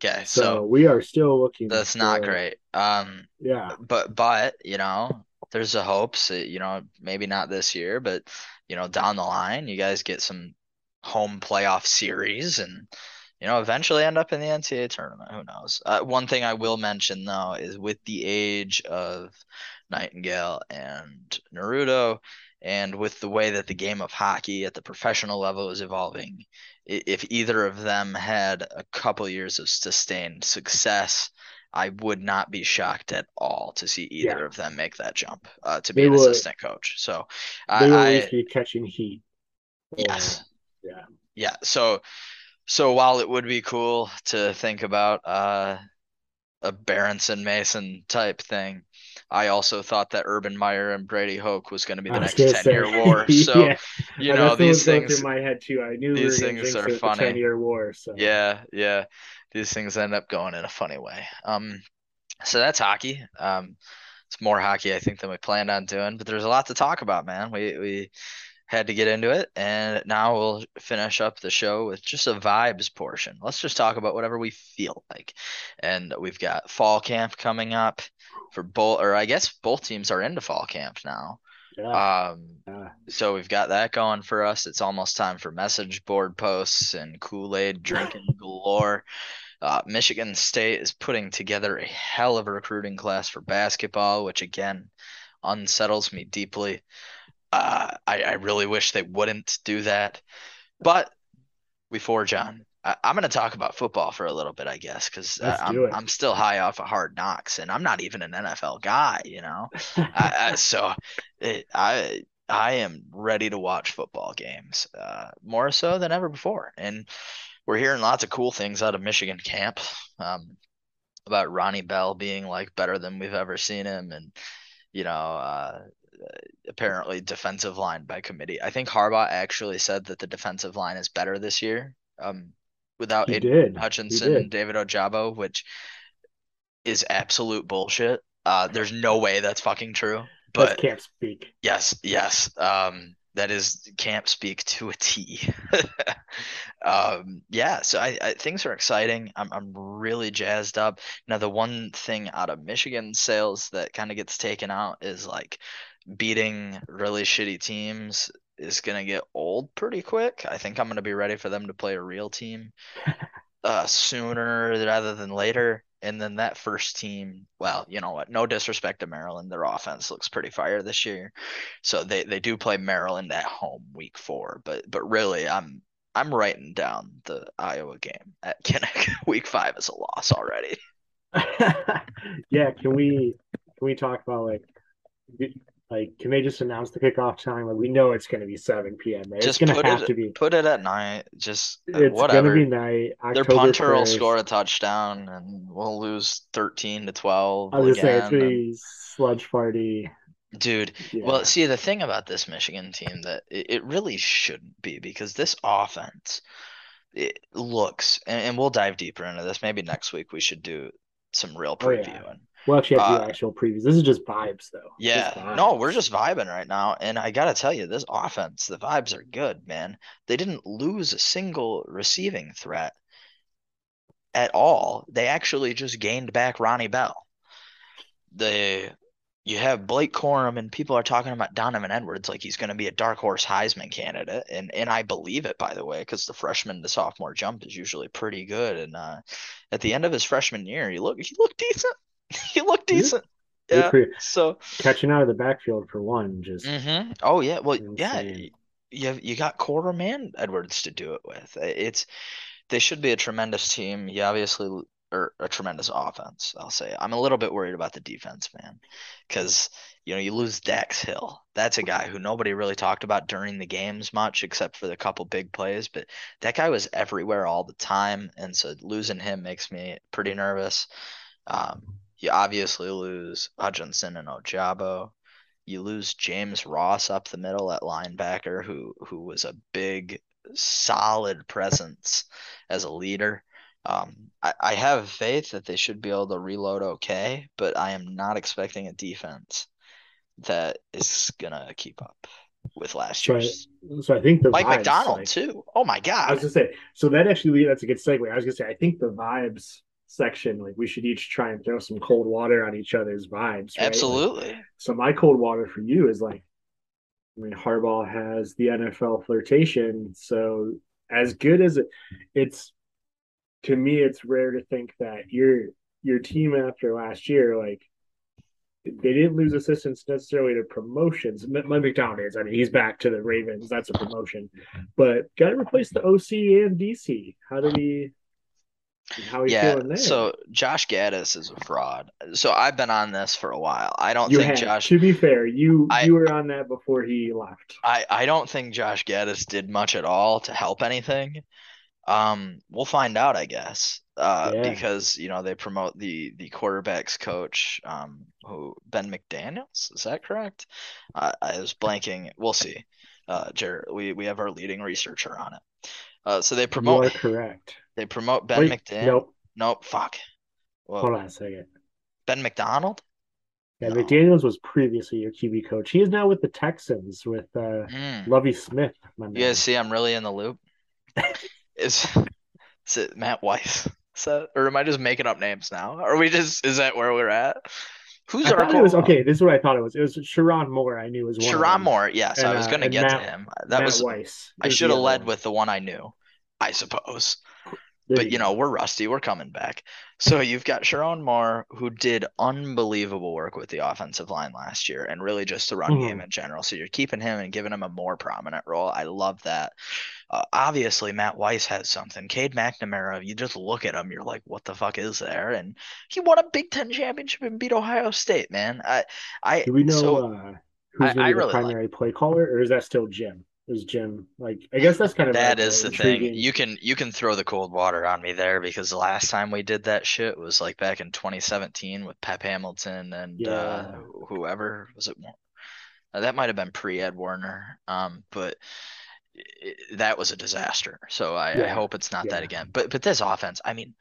Okay, so, so we are still looking. That's for... not great. Um, yeah, but but you know. There's a hopes that, you know, maybe not this year, but, you know, down the line, you guys get some home playoff series and, you know, eventually end up in the N C double A tournament. Who knows? Uh, one thing I will mention, though, is with the age of Nightingale and Naurato and with the way that the game of hockey at the professional level is evolving, if either of them had a couple years of sustained success, I would not be shocked at all to see either yeah. of them make that jump uh, to be they an will, assistant coach. So they I will be catching heat. Yes. Or, yeah. Yeah. So, so while it would be cool to think about uh, a Berenson Mason type thing, I also thought that Urban Meyer and Brady Hoke was going to be the next ten-year war. So, yeah. you know, these things. Through my head too. I knew these we were things are funny. ten-year war. So. Yeah. Yeah. These things end up going in a funny way. Um, so that's hockey. Um, it's more hockey, I think, than we planned on doing. But there's a lot to talk about, man. We we had to get into it, and now we'll finish up the show with just a vibes portion. Let's just talk about whatever we feel like. And we've got fall camp coming up for both, or I guess both teams are into fall camp now. Yeah. Um, yeah. So we've got that going for us. It's almost time for message board posts and Kool-Aid drinking galore. Uh, Michigan State is putting together a hell of a recruiting class for basketball, which, again, unsettles me deeply. Uh, I, I really wish they wouldn't do that. But before John, I, I'm going to talk about football for a little bit, I guess, because uh, I'm, I'm still high off of Hard Knocks, and I'm not even an N F L guy, you know? I, I, so it, I I am ready to watch football games uh, more so than ever before. And we're hearing lots of cool things out of Michigan camp um, about Ronnie Bell being, like, better than we've ever seen him and, you know, uh, apparently defensive line by committee. I think Harbaugh actually said that the defensive line is better this year. Um without Aiden Hutchinson and David Ojabo, which is absolute bullshit. Uh, there's no way that's fucking true. But that's camp speak. Yes, yes. Um, that is camp speak to a T. um, yeah, so I, I things are exciting. I'm I'm really jazzed up. Now, the one thing out of Michigan sales that kind of gets taken out is, like, beating really shitty teams is going to get old pretty quick. I think I'm going to be ready for them to play a real team uh, sooner rather than later. And then that first team, well, you know what? No disrespect to Maryland. Their offense looks pretty fire this year. So they, they do play Maryland at home week four. But but really, I'm I'm writing down the Iowa game at Kinnick week five as a loss already. yeah, can we can we talk about, like – Like, can they just announce the kickoff time? Like, we know it's going to be seven p.m. Right? Just it's going to have it, to be. Put it at night. Just it's whatever. It's going to be night. October Their punter first. Will score a touchdown, and we'll lose thirteen to twelve. I was going to say, it's going to be sludge party. Dude, yeah. Well, see, the thing about this Michigan team that it, it really shouldn't be, because this offense, it looks, and, and we'll dive deeper into this. Maybe next week we should do some real previewing. Oh, yeah. We'll actually have to do uh, actual previews. This is just vibes, though. Yeah. Vibes. No, we're just vibing right now. And I got to tell you, this offense, the vibes are good, man. They didn't lose a single receiving threat at all. They actually just gained back Ronnie Bell. They, you have Blake Corum, and people are talking about Donovan Edwards like he's going to be a dark horse Heisman candidate. And and I believe it, by the way, because the freshman to sophomore jump is usually pretty good. And uh, at the end of his freshman year, he looked, he looked decent. He looked decent. Yeah. yeah pretty, so catching out of the backfield for one, just mm-hmm. oh yeah, well insane. yeah, you have, you got Corum and Edwards to do it with. It's they should be a tremendous team. You obviously or a tremendous offense. I'll say I'm a little bit worried about the defense, man, because you know you lose Dax Hill. That's a guy who nobody really talked about during the games much, except for the couple big plays. But that guy was everywhere all the time, and so losing him makes me pretty nervous. Um, You obviously lose Hutchinson and Ojabo. You lose James Ross up the middle at linebacker, who who was a big, solid presence as a leader. Um, I, I have faith that they should be able to reload okay, but I am not expecting a defense that is going to keep up with last so year's. I, so I think the Mike vibes, McDonald, like, too. Oh, my God. I was going to say, so that actually, that's a good segue. I was going to say, I think the vibes section, like we should each try and throw some cold water on each other's vibes, right? Absolutely. Like, so my cold water for you is like, I mean, Harbaugh has the N F L flirtation, so as good as it it's to me, it's rare to think that your your team after last year, like they didn't lose assistance necessarily to promotions. Mike McDonald is, I mean, he's back to the Ravens, that's a promotion, but got to replace the O C and D C. How do we How are you yeah, feeling there? So Josh Gaddis is a fraud. So I've been on this for a while. I don't you think have. Josh. To be fair, you I, you were on that before he left. I, I don't think Josh Gaddis did much at all to help anything. Um, we'll find out, I guess, uh, yeah. because you know they promote the the quarterback's coach, um, who Ben McDaniels. Is that correct? Uh, I was blanking. We'll see. Uh, Jared, we we have our leading researcher on it. Uh, so they promote. You are correct. They promote Ben McDaniel. Nope. Nope. Fuck. Whoa. Hold on a second. Ben McDonald? Yeah, no. McDaniels was previously your Q B coach. He is now with the Texans with uh, mm. Lovie Smith. My you man. guys see I'm really in the loop? is, is it Matt Weiss? Is that, or am I just making up names now? Are we just – is that where we're at? Who's I our it was, okay, this is what I thought it was. It was Sherrone Moore I knew was one. Sherrone Moore, yes. And, I was going to uh, get Matt, to him. That Matt was Weiss. I should have led one. with the one I knew, I suppose. But, you know, we're rusty. We're coming back. So you've got Sherrone Moore, who did unbelievable work with the offensive line last year and really just the run mm-hmm. game in general. So you're keeping him and giving him a more prominent role. I love that. Uh, obviously, Matt Weiss has something. Cade McNamara, you just look at him, you're like, what the fuck is there? And he won a Big Ten championship and beat Ohio State, man. I, I, Do we know so, uh, who's I, I really the primary like... play caller, or is that still Jim? Is Jim like? I guess that's kind of that is the intriguing thing. You can you can throw the cold water on me there because the last time we did that shit was like back in twenty seventeen with Pep Hamilton and yeah. uh, whoever was it? Uh, that might have been pre Ed Warner, um, but it, that was a disaster. So I, yeah. I hope it's not yeah. that again. But but this offense, I mean,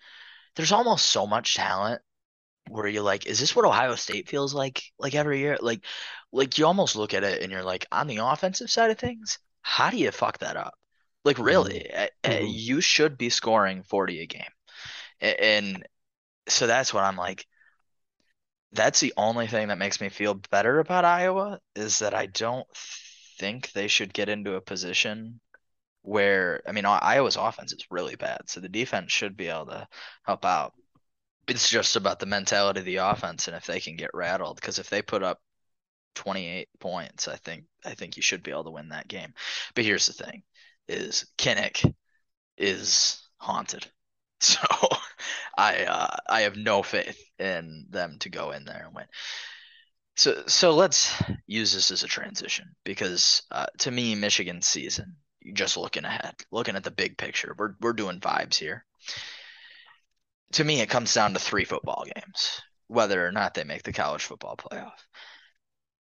there's almost so much talent where you're like, is this what Ohio State feels like like every year? Like like you almost look at it and you're like, on the offensive side of things, how do you fuck that up? Like, really, mm-hmm. uh, you should be scoring forty a game. And so that's what I'm like. That's the only thing that makes me feel better about Iowa is that I don't think they should get into a position where, I mean, Iowa's offense is really bad. So the defense should be able to help out. It's just about the mentality of the offense and if they can get rattled, because if they put up twenty-eight points, I think I think you should be able to win that game. But here's the thing, is Kinnick is haunted. So I uh, I have no faith in them to go in there and win. So so let's use this as a transition because uh, to me, Michigan's season, just looking ahead, looking at the big picture, we're we're doing vibes here. To me, it comes down to three football games, whether or not they make the college football playoff.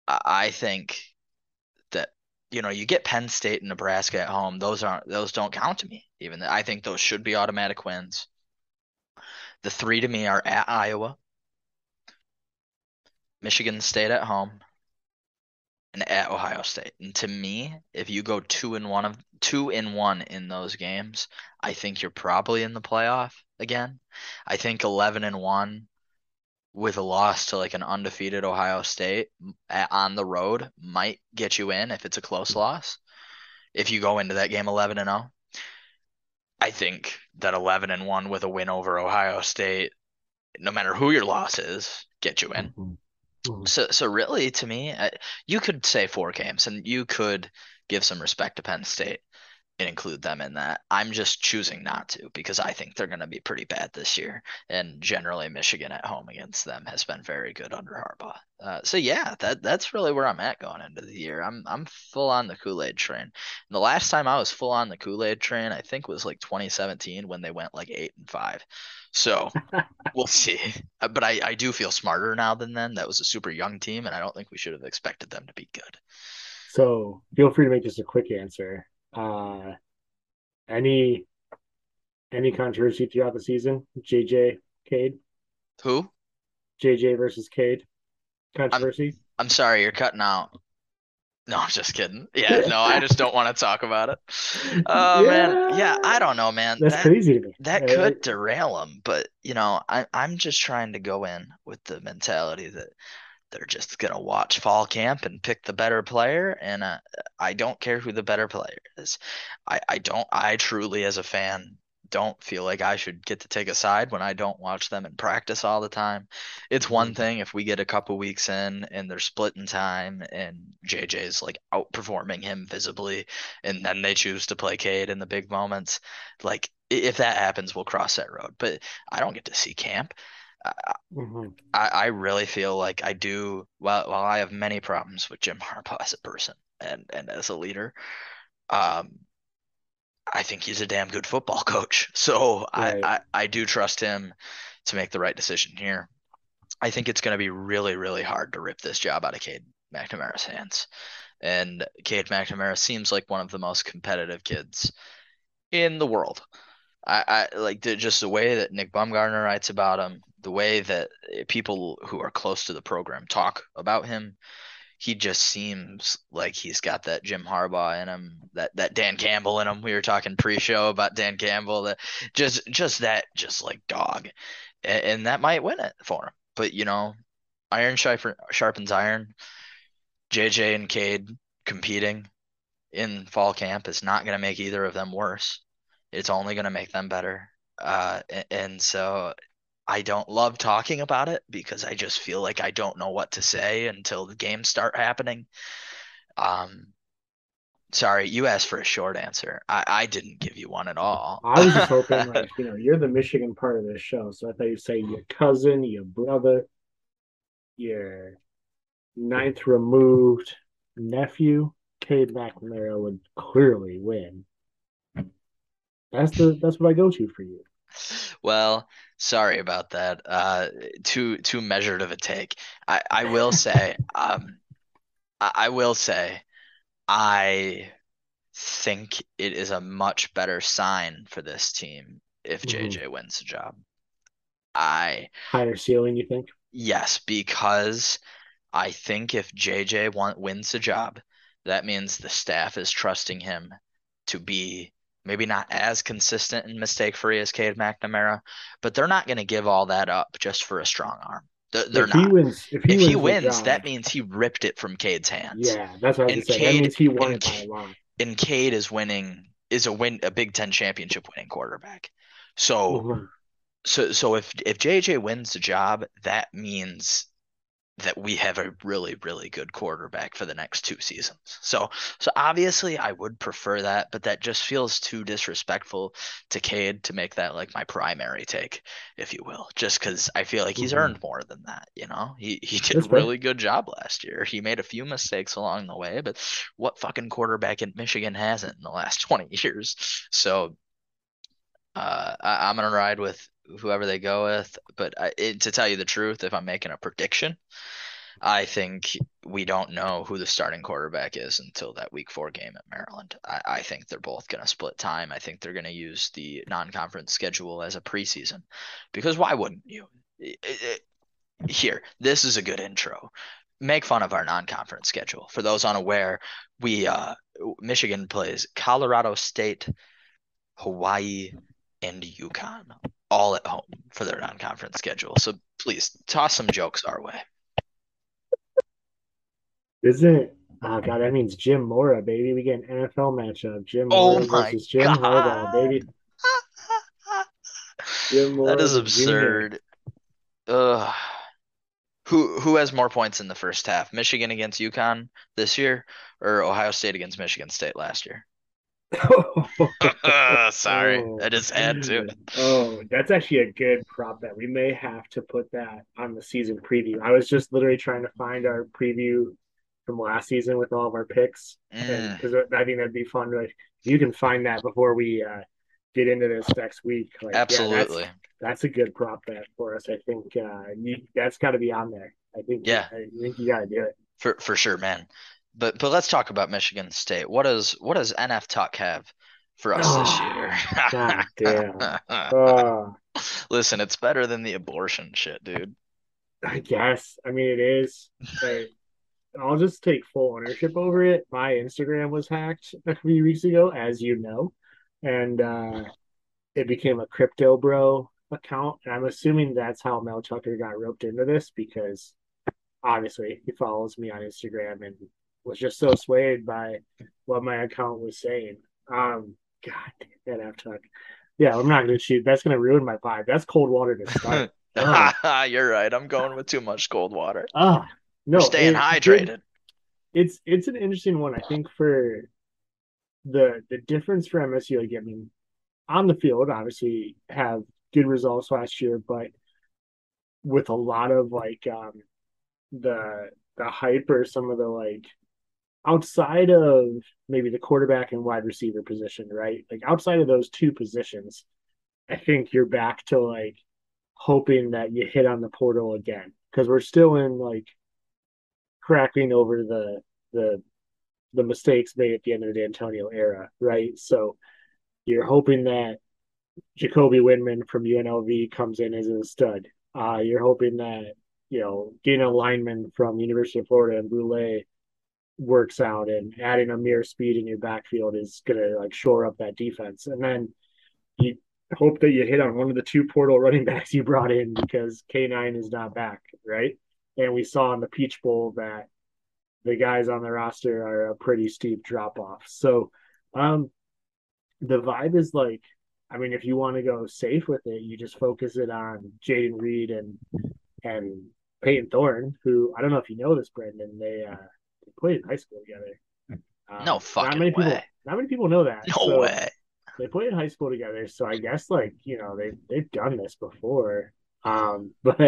I think that, you know, you get Penn State and Nebraska at home. Those aren't those don't count to me. Even though I think those should be automatic wins. The three to me are at Iowa, Michigan State at home, and at Ohio State. And to me, if you go two and one of two and one in those games, I think you're probably in the playoff again. I think eleven and one with a loss to like an undefeated Ohio State on the road might get you in if it's a close loss. If you go into that game eleven and zero, I think that eleven and one with a win over Ohio State, no matter who your loss is, get you in. Mm-hmm. So, so really, to me, you could say four games, and you could give some respect to Penn State and include them in that. I'm just choosing not to because I think they're going to be pretty bad this year, and generally Michigan at home against them has been very good under Harbaugh. Uh, so yeah, that that's really where I'm at going into the year. I'm I'm full on the Kool-Aid train. And the last time I was full on the Kool-Aid train, I think was like twenty seventeen when they went like eight and five. So we'll see. But I, I do feel smarter now than then. That was a super young team, and I don't think we should have expected them to be good. So feel free to make just a quick answer. Uh, any any controversy throughout the season? J J, Cade? Who? J J versus Cade. Controversy? I'm, I'm sorry, you're cutting out. No, I'm just kidding. Yeah, no, I just don't want to talk about it. Oh, yeah. man. Yeah, I don't know, man. That's that, crazy to me. That right? could derail them, but, you know, I, I'm just trying to go in with the mentality that they're just going to watch fall camp and pick the better player, and uh, I don't care who the better player is. I, I don't – I truly, as a fan, don't feel like I should get to take a side when I don't watch them in practice all the time. It's one thing if we get a couple weeks in and they're splitting time and J J's like outperforming him visibly, and then they choose to play Cade in the big moments. Like if that happens, we'll cross that road, but I don't get to see camp. I, mm-hmm. I, I really feel like I do. While, while I have many problems with Jim Harbaugh as a person and, and as a leader, um, I think he's a damn good football coach. So right. I, I, I do trust him to make the right decision here. I think it's going to be really, really hard to rip this job out of Cade McNamara's hands. And Cade McNamara seems like one of the most competitive kids in the world. I, I like the, just the way that Nick Bumgarner writes about him, the way that people who are close to the program talk about him. He just seems like he's got that Jim Harbaugh in him, that, that Dan Campbell in him. We were talking pre-show about Dan Campbell, that just just that just like dog, and, and that might win it for him. But you know, iron sharpens iron. J J and Cade competing in fall camp is not going to make either of them worse. It's only going to make them better. Uh, and, and so. I don't love talking about it because I just feel like I don't know what to say until the games start happening. Um, sorry, you asked for a short answer. I, I didn't give you one at all. I was just hoping, like, you know, you're the Michigan part of this show, so I thought you'd say your cousin, your brother, your ninth removed nephew, Cade McNamara would clearly win. That's the that's what I go to for you. Well, sorry about that. Uh, too too measured of a take. I, I will say, um, I, I will say, I think it is a much better sign for this team if mm-hmm. J J wins the job. I higher ceiling, you think? Yes, because I think if J J want, wins the job, that means the staff is trusting him to be. Maybe not as consistent and mistake-free as Cade McNamara, but they're not going to give all that up just for a strong arm. They're, they're if not. He wins, if he if wins, he wins that means he ripped it from Cade's hands. Yeah, that's what I was saying. That means he won it by a lot. And Cade is winning is a win a Big Ten championship winning quarterback. So, mm-hmm. so, so if if J J wins the job, that means that we have a really, really good quarterback for the next two seasons. So so obviously I would prefer that, but that just feels too disrespectful to Cade to make that like my primary take, if you will, just because I feel like he's mm-hmm. earned more than that. You know, he, he did That's a really good job last year. He made a few mistakes along the way, but what fucking quarterback in Michigan hasn't in the last twenty years? So uh, I, I'm going to ride with whoever they go with, but I, it, to tell you the truth, if I'm making a prediction, I think we don't know who the starting quarterback is until that week four game at Maryland. I, I think they're both going to split time. I think they're going to use the non-conference schedule as a preseason, because why wouldn't you? It, it, here, this is a good intro. Make fun of our non-conference schedule. For those unaware, we uh, Michigan plays Colorado State, Hawaii, and UConn all at home for their non-conference schedule. So please toss some jokes our way. Isn't oh god, that means Jim Mora, baby. We get an N F L matchup. Jim Mora oh versus Jim Harbaugh, baby. Jim Mora, that is absurd. Ugh. Who who has more points in the first half? Michigan against UConn this year, or Ohio State against Michigan State last year? Sorry, oh. I just had to. Oh, that's actually a good prop bet. We may have to put that on the season preview. I was just literally trying to find our preview from last season with all of our picks, because mm. I think that'd be fun. Like, you can find that before we uh, get into this next week. Like, absolutely. Yeah, that's, that's a good prop bet for us. I think uh, you, that's got to be on there. I think. Yeah. I think you got to do it for for sure, man. But but let's talk about Michigan State. What does what does N F Tuck have for us oh, this year? God damn. Oh. Listen, it's better than the abortion shit, dude. I guess. I mean, it is. Like, I'll just take full ownership over it. My Instagram was hacked a few weeks ago, as you know, and uh, it became a crypto bro account. And I'm assuming that's how Mel Tucker got roped into this, because obviously he follows me on Instagram and was just so swayed by what my account was saying. Um, God, that F-Tuck. Yeah, I'm not going to shoot. That's going to ruin my vibe. That's cold water to start. Oh. You're right. I'm going with too much cold water. Oh. No, We're staying it, hydrated. It's it's an interesting one, I think, for the the difference for M S U. Like, I mean, on the field, obviously, have good results last year, but with a lot of like um, the the hype or some of the like outside of maybe the quarterback and wide receiver position, right? Like outside of those two positions, I think you're back to like hoping that you hit on the portal again, because we're still in like cracking over the the the mistakes made at the end of the D'Antonio era, right? So you're hoping that Jacoby Windman from U N L V comes in as a stud. Uh, you're hoping that, you know, getting a lineman from University of Florida and Brule works out, and adding a mere speed in your backfield is going to like shore up that defense. And then you hope that you hit on one of the two portal running backs you brought in, because K nine is not back, right? And we saw in the Peach Bowl that the guys on the roster are a pretty steep drop-off. So um, the vibe is like, I mean, if you want to go safe with it, you just focus it on Jaden Reed and and Peyton Thorne, who, I don't know if you know this, Brandon, they, uh, they played in high school together. Um, no fucking not many way. People, not many people know that. No so way. They played in high school together, so I guess, like, you know, they, they've done this before. Um, but,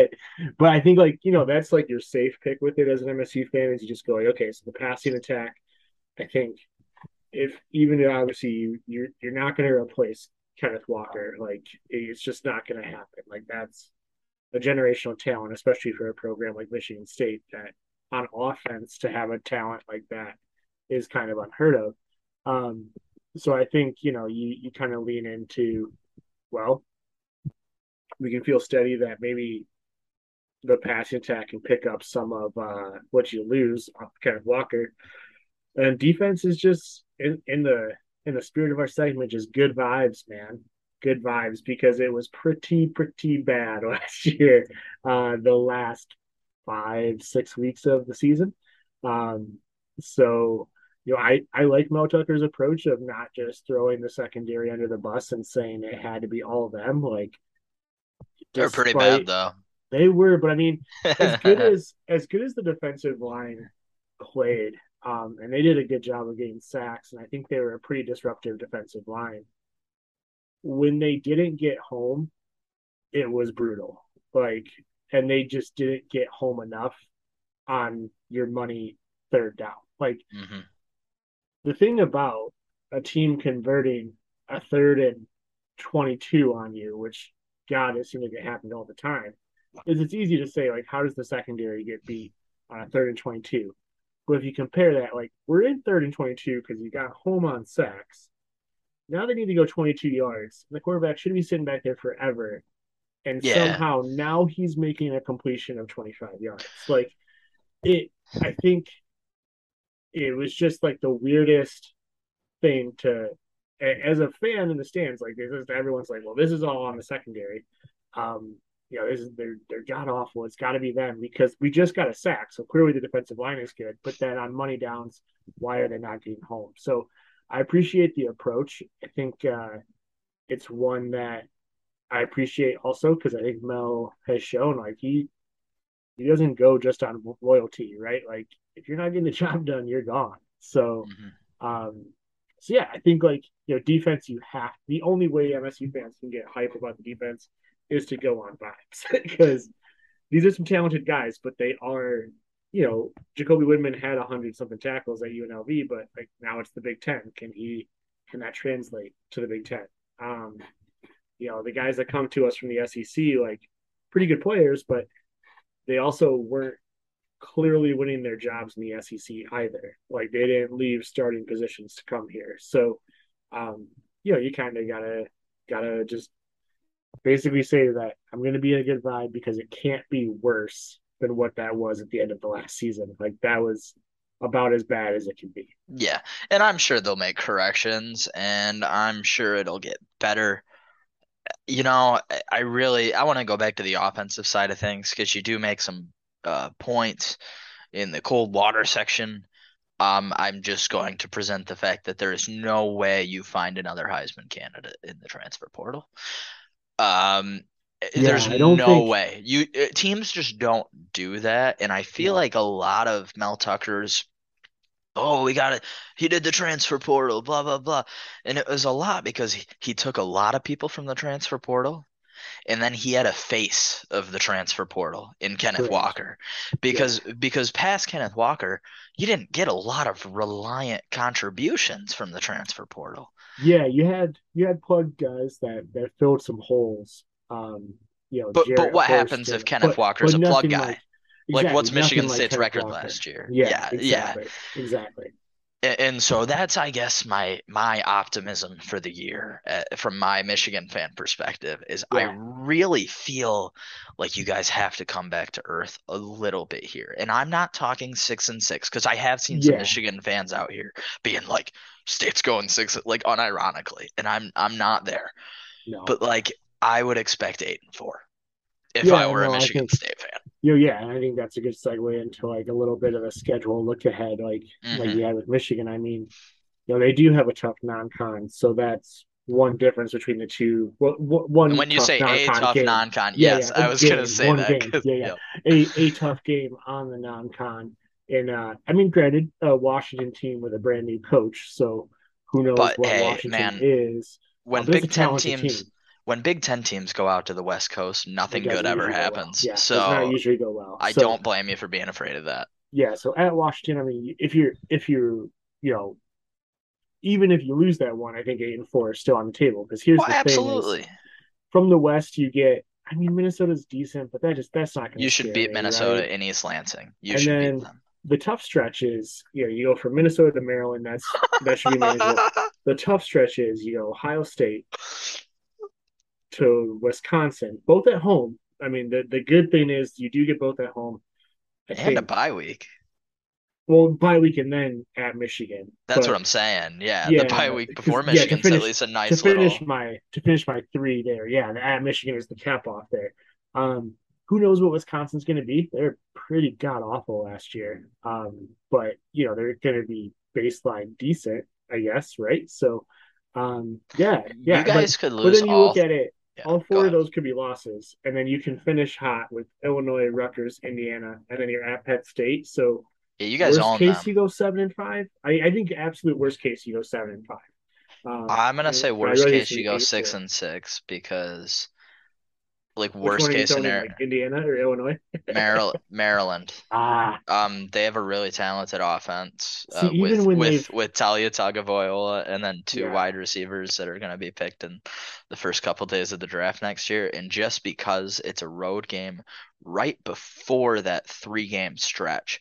but I think like, you know, that's like your safe pick with it as an M S U fan, is you just go, okay, so the passing attack, I think if even if obviously you, you're, you're not going to replace Kenneth Walker, like it's just not going to happen. Like that's a generational talent, especially for a program like Michigan State, that on offense to have a talent like that is kind of unheard of. Um, so I think, you know, you, you kind of lean into, well, we can feel steady that maybe the passing attack can pick up some of uh, what you lose off Kenneth Walker. And defense is just in, in the in the spirit of our segment, just good vibes, man. Good vibes, because it was pretty, pretty bad last year, uh, the last five, six weeks of the season. Um, so, you know, I, I like Mel Tucker's approach of not just throwing the secondary under the bus and saying it had to be all of them. Like, they're pretty bad, though. They were, but I mean, as good as as good as the defensive line played, um, and they did a good job of getting sacks, and I think they were a pretty disruptive defensive line. When they didn't get home, it was brutal. Like, and they just didn't get home enough on your money third down. Like, mm-hmm. The thing about a team converting a third and twenty-two on you, which God, it seemed like it happened all the time, is it's easy to say, like, how does the secondary get beat on a third and twenty-two? But if you compare that, like, we're in third and twenty-two because you got home on sacks. Now they need to go twenty-two yards. The quarterback should be sitting back there forever. and yeah. somehow now he's making a completion of twenty-five yards. Like it, I think it was just like the weirdest thing to, as a fan in the stands, like this is, everyone's like, well, this is all on the secondary. Um, you know, this is, they're, they're god awful. It's got to be them because we just got a sack. So clearly the defensive line is good, but then on money downs, why are they not getting home? So I appreciate the approach. I think uh, it's one that I appreciate also because I think Mel has shown like he he doesn't go just on loyalty, right? Like if you're not getting the job done, you're gone. So, mm-hmm. um, so yeah, I think like you know defense you have the only way M S U fans can get hype about the defense is to go on vibes because these are some talented guys, but they are. You know, Jacoby Woodman had a hundred something tackles at U N L V, but like now it's the Big Ten. Can he, can that translate to the Big Ten? Um, you know, the guys that come to us from the S E C, like pretty good players, but they also weren't clearly winning their jobs in the S E C either. Like they didn't leave starting positions to come here. So, um, you know, you kind of gotta, gotta just basically say that I'm going to be in a good vibe because it can't be worse than what that was at the end of the last season. Like that was about as bad as it can be. Yeah. And I'm sure they'll make corrections and I'm sure it'll get better. You know, I really, I want to go back to the offensive side of things because you do make some uh, points in the cold water section. Um, I'm just going to present the fact that there is no way you find another Heisman candidate in the transfer portal. Um, Yeah, There's no think... way you teams just don't do that, and I feel yeah. like a lot of Mel Tucker's, oh, we got it. He did the transfer portal, blah blah blah, and it was a lot because he, he took a lot of people from the transfer portal, and then he had a face of the transfer portal in Kenneth Correct. Walker, because yeah. because past Kenneth Walker, you didn't get a lot of reliant contributions from the transfer portal. Yeah, you had you had plugged guys that that filled some holes. Um, you know, but Jared, but what course, happens Jared, if Kenneth but, Walker's but a plug guy? Like, exactly, like what's Michigan like State's Kenneth record Walker. Last year? Yeah, yeah, exactly. Yeah. exactly. And, and so that's, I guess, my my optimism for the year uh, from my Michigan fan perspective is yeah. I really feel like you guys have to come back to earth a little bit here. And I'm not talking six and six because I have seen some yeah. Michigan fans out here being like, State's going six, like unironically, and I'm I'm not there. No. But like. I would expect eight and four if yeah, I were no, a Michigan think, State fan. You know, yeah, and I think that's a good segue into like a little bit of a schedule look ahead, like mm-hmm. like you had with Michigan. I mean, you know, they do have a tough non-con, so that's one difference between the two. Well, one and when you say non-con a tough game. non-con, yes, yeah, yeah, I was going to say one that. Game. Yeah, yeah, yeah. a a tough game on the non-con, and uh, I mean, granted, a Washington team with a brand new coach, so who knows but, what hey, Washington man, is when uh, Big Ten teams. Team. When Big Ten teams go out to the West Coast, nothing good ever happens. Well. Yeah, so not usually go well. So, I don't blame you for being afraid of that. Yeah. So at Washington, I mean, if you're if you're you know, even if you lose that one, I think eight and four is still on the table because here's well, the absolutely. thing: is, from the West, you get. I mean, Minnesota's decent, but that just that's not going to. You should beat me, Minnesota right? in East Lansing. You and should then, beat them. The tough stretch is, you know, you go from Minnesota to Maryland. That's that should be manageable. The tough stretch is, you know, Ohio State. To Wisconsin, both at home. I mean, the, the good thing is you do get both at home. I and think, a bye week. Well, bye week and then at Michigan. That's but, what I'm saying. Yeah, yeah the bye week before Michigan's yeah, finish, at least a nice to finish little... my to finish my three there. Yeah, and at Michigan is the cap off there. Um, who knows what Wisconsin's going to be? They're pretty god awful last year. Um, but you know they're going to be baseline decent, I guess, right? So, um, yeah, yeah. You guys but, could lose. But then you all... look at it. Yeah, all four of those could be losses, and then you can finish hot with Illinois, Rutgers, Indiana, and then you're at Penn State. So, yeah, you guys worst case them. You go seven and five. I, I think absolute worst case you go seven and five. Um, I'm gonna say worst case you go six and six because, like worst case scenario, like Indiana or Illinois, Maryland. Maryland. Ah, um, they have a really talented offense uh, See, with with they've... with Talia Tagovailoa and then two yeah. wide receivers that are going to be picked in the first couple days of the draft next year. And just because it's a road game right before that three game stretch,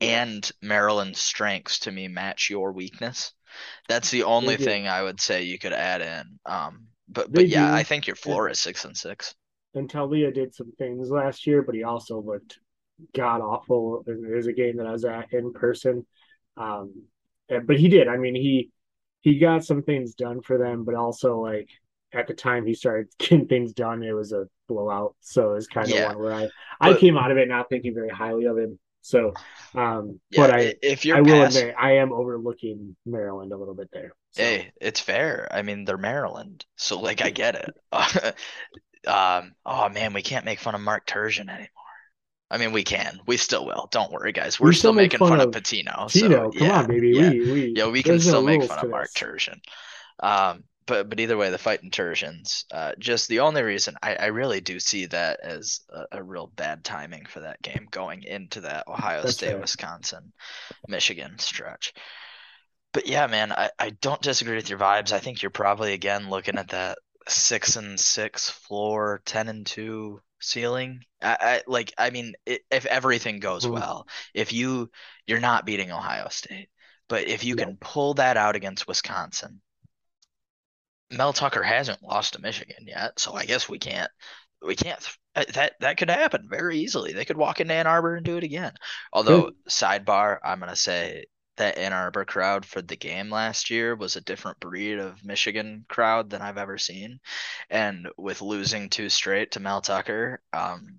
and Maryland's strengths to me match your weakness. That's the only thing I would say you could add in. Um, but they but yeah, do. I think your floor yeah. is six and six. And Talia did some things last year, but he also looked god-awful. There's a game that I was at in person. Um, but he did. I mean, he he got some things done for them, but also, like, at the time he started getting things done, it was a blowout. So it was kind of yeah. one where I, I but, came out of it not thinking very highly of him. So, um, yeah, but I, if you're I, will past, admit, I am overlooking Maryland a little bit there. So. Hey, it's fair. I mean, they're Maryland. So, like, I get it. Um, oh man, we can't make fun of Mark Turgeon anymore. I mean, we can, we still will. Don't worry, guys. We're we still, still making fun, fun of Pitino. Pitino, so, come yeah, on, baby. Yeah, we, we, yeah, we can still make fun of Mark Turgeon. Um, but but either way, the fight in Turgeon's uh, just the only reason I, I really do see that as a, a real bad timing for that game going into that Ohio That's State, fair. Wisconsin, Michigan stretch. But yeah, man, I, I don't disagree with your vibes. I think you're probably again looking at that six and six floor, ten and two ceiling. I, I like. I mean, it, if everything goes well, if you you're not beating Ohio State, but if you yeah. can pull that out against Wisconsin, Mel Tucker hasn't lost to Michigan yet, so I guess we can't. We can't. That that could happen very easily. They could walk into Ann Arbor and do it again. Although, yeah. sidebar, I'm gonna say. That Ann Arbor crowd for the game last year was a different breed of Michigan crowd than I've ever seen. And with losing two straight to Mel Tucker, um,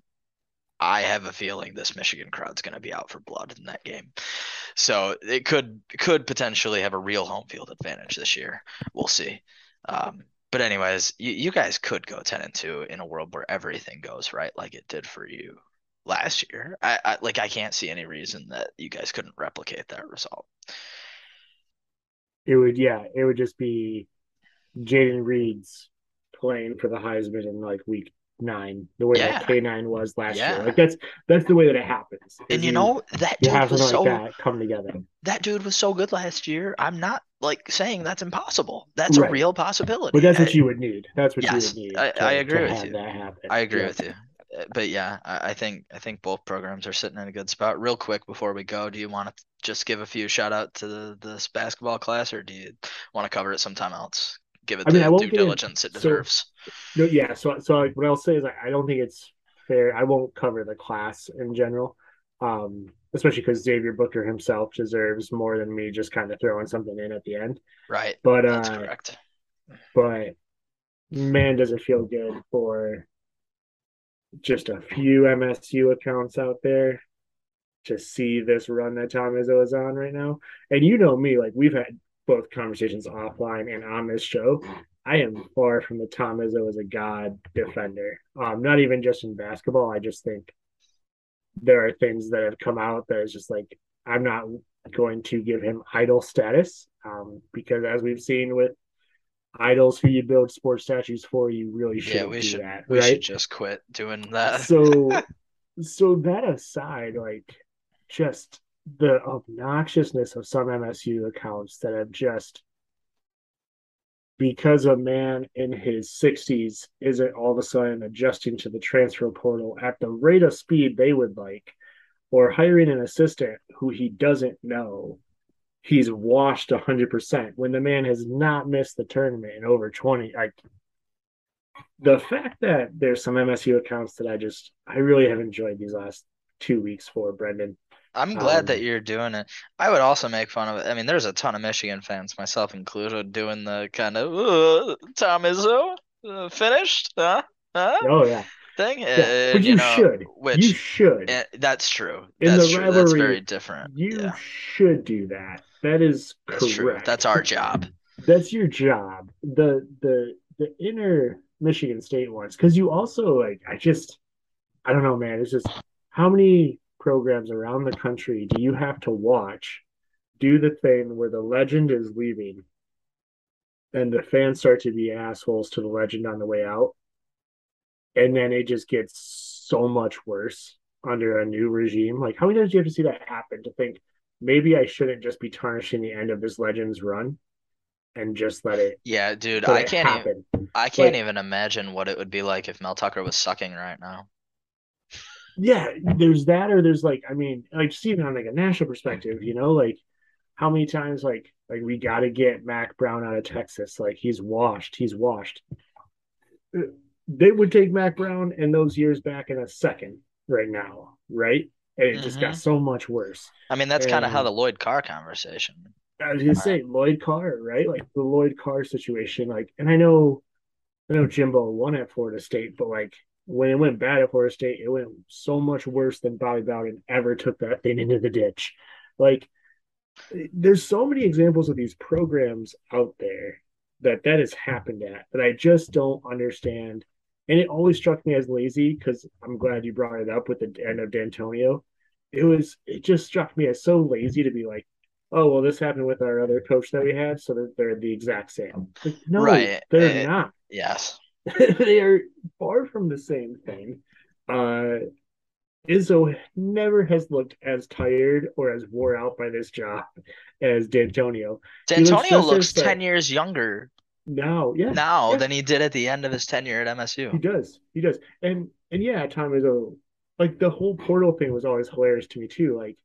I have a feeling this Michigan crowd's going to be out for blood in that game. So it could could potentially have a real home field advantage this year. We'll see. Um, but anyways, you, you guys could go ten and two in a world where everything goes right like it did for you last year. I, I like I can't see any reason that you guys couldn't replicate that result. It would, yeah, it would just be Jaden Reed's playing for the Heisman in like week nine, the way yeah. that K nine was last yeah. year. Like that's that's the way that it happens. And you, you know that dude was like so that come together. That dude was so good last year. I'm not like saying that's impossible. That's right. a real possibility. But that's I, what you would need. That's what yes, you would need. I, to, I agree with you. I agree yeah. with you. But yeah, I think I think both programs are sitting in a good spot. Real quick before we go, do you want to just give a few shout out to the, this basketball class, or do you want to cover it sometime else? Give it I the mean, due diligence in, it deserves. So, no, yeah. So so I, what I'll say is I, I don't think it's fair. I won't cover the class in general, um, especially because Xavier Booker himself deserves more than me just kind of throwing something in at the end. Right. But that's uh, correct. But man, does it feel good for. Just a few M S U accounts out there to see this run that Tom Izzo is on right now. And you know me, like we've had both conversations offline and on this show. I am far from the Tom Izzo as a god defender. Um, not even just in basketball. I just think there are things that have come out that is just like, I'm not going to give him idol status um, because as we've seen with idols who you build sports statues for, you really shouldn't yeah, we do should that, we right? should just quit doing that. so so that aside, like just the obnoxiousness of some M S U accounts that have just because a man in his sixties isn't all of a sudden adjusting to the transfer portal at the rate of speed they would like, or hiring an assistant who he doesn't know. He's washed one hundred percent when the man has not missed the tournament in over twenty. I, the fact that there's some M S U accounts that I just, I really have enjoyed these last two weeks for, Brendan. I'm glad um, that you're doing it. I would also make fun of it. I mean, there's a ton of Michigan fans, myself included, doing the kind of uh, Tom Izzo uh, finished. Huh? Huh? Oh, yeah. Thing, yeah, and, but you, you know, should. Which, you should. And that's true. That's in the true. Rivalry, that's very different. You yeah. should do that. That is that's correct. True. That's our job. That's your job. The the the inner Michigan State ones, because you also like. I just, I don't know, man. It's just how many programs around the country do you have to watch do the thing where the legend is leaving, and the fans start to be assholes to the legend on the way out. And then it just gets so much worse under a new regime. Like, how many times do you have to see that happen to think, maybe I shouldn't just be tarnishing the end of this legend's run and just let it Yeah, dude, I can't, happen. Even, I can't like, even imagine what it would be like if Mel Tucker was sucking right now. Yeah, there's that or there's, like, I mean, like, just even on, like, a national perspective, you know, like, how many times, like, like we got to get Mac Brown out of Texas. Like, he's washed. He's washed. they would take Mack Brown and those years back in a second right now, right? And it mm-hmm. just got so much worse. I mean, that's kind of how the Lloyd Carr conversation. I was going to say, Lloyd Carr, right? Like the Lloyd Carr situation. Like, and I know, I know Jimbo won at Florida State, but like when it went bad at Florida State, it went so much worse than Bobby Bowden ever took that thing into the ditch. Like, there's so many examples of these programs out there that that has happened at that I just don't understand. And it always struck me as lazy, because I'm glad you brought it up with the end of D'Antonio. It was, it just struck me as so lazy to be like, oh, well, this happened with our other coach that we had, so that they're the exact same. Like, no, right. they're it, not. Yes. They are far from the same thing. Uh, Izzo never has looked as tired or as wore out by this job as D'Antonio. D'Antonio looks ten like, years younger now, yeah, now yeah. than he did at the end of his tenure at M S U. He does, he does, and and yeah, Tom Izzo, like the whole portal thing was always hilarious to me too. Like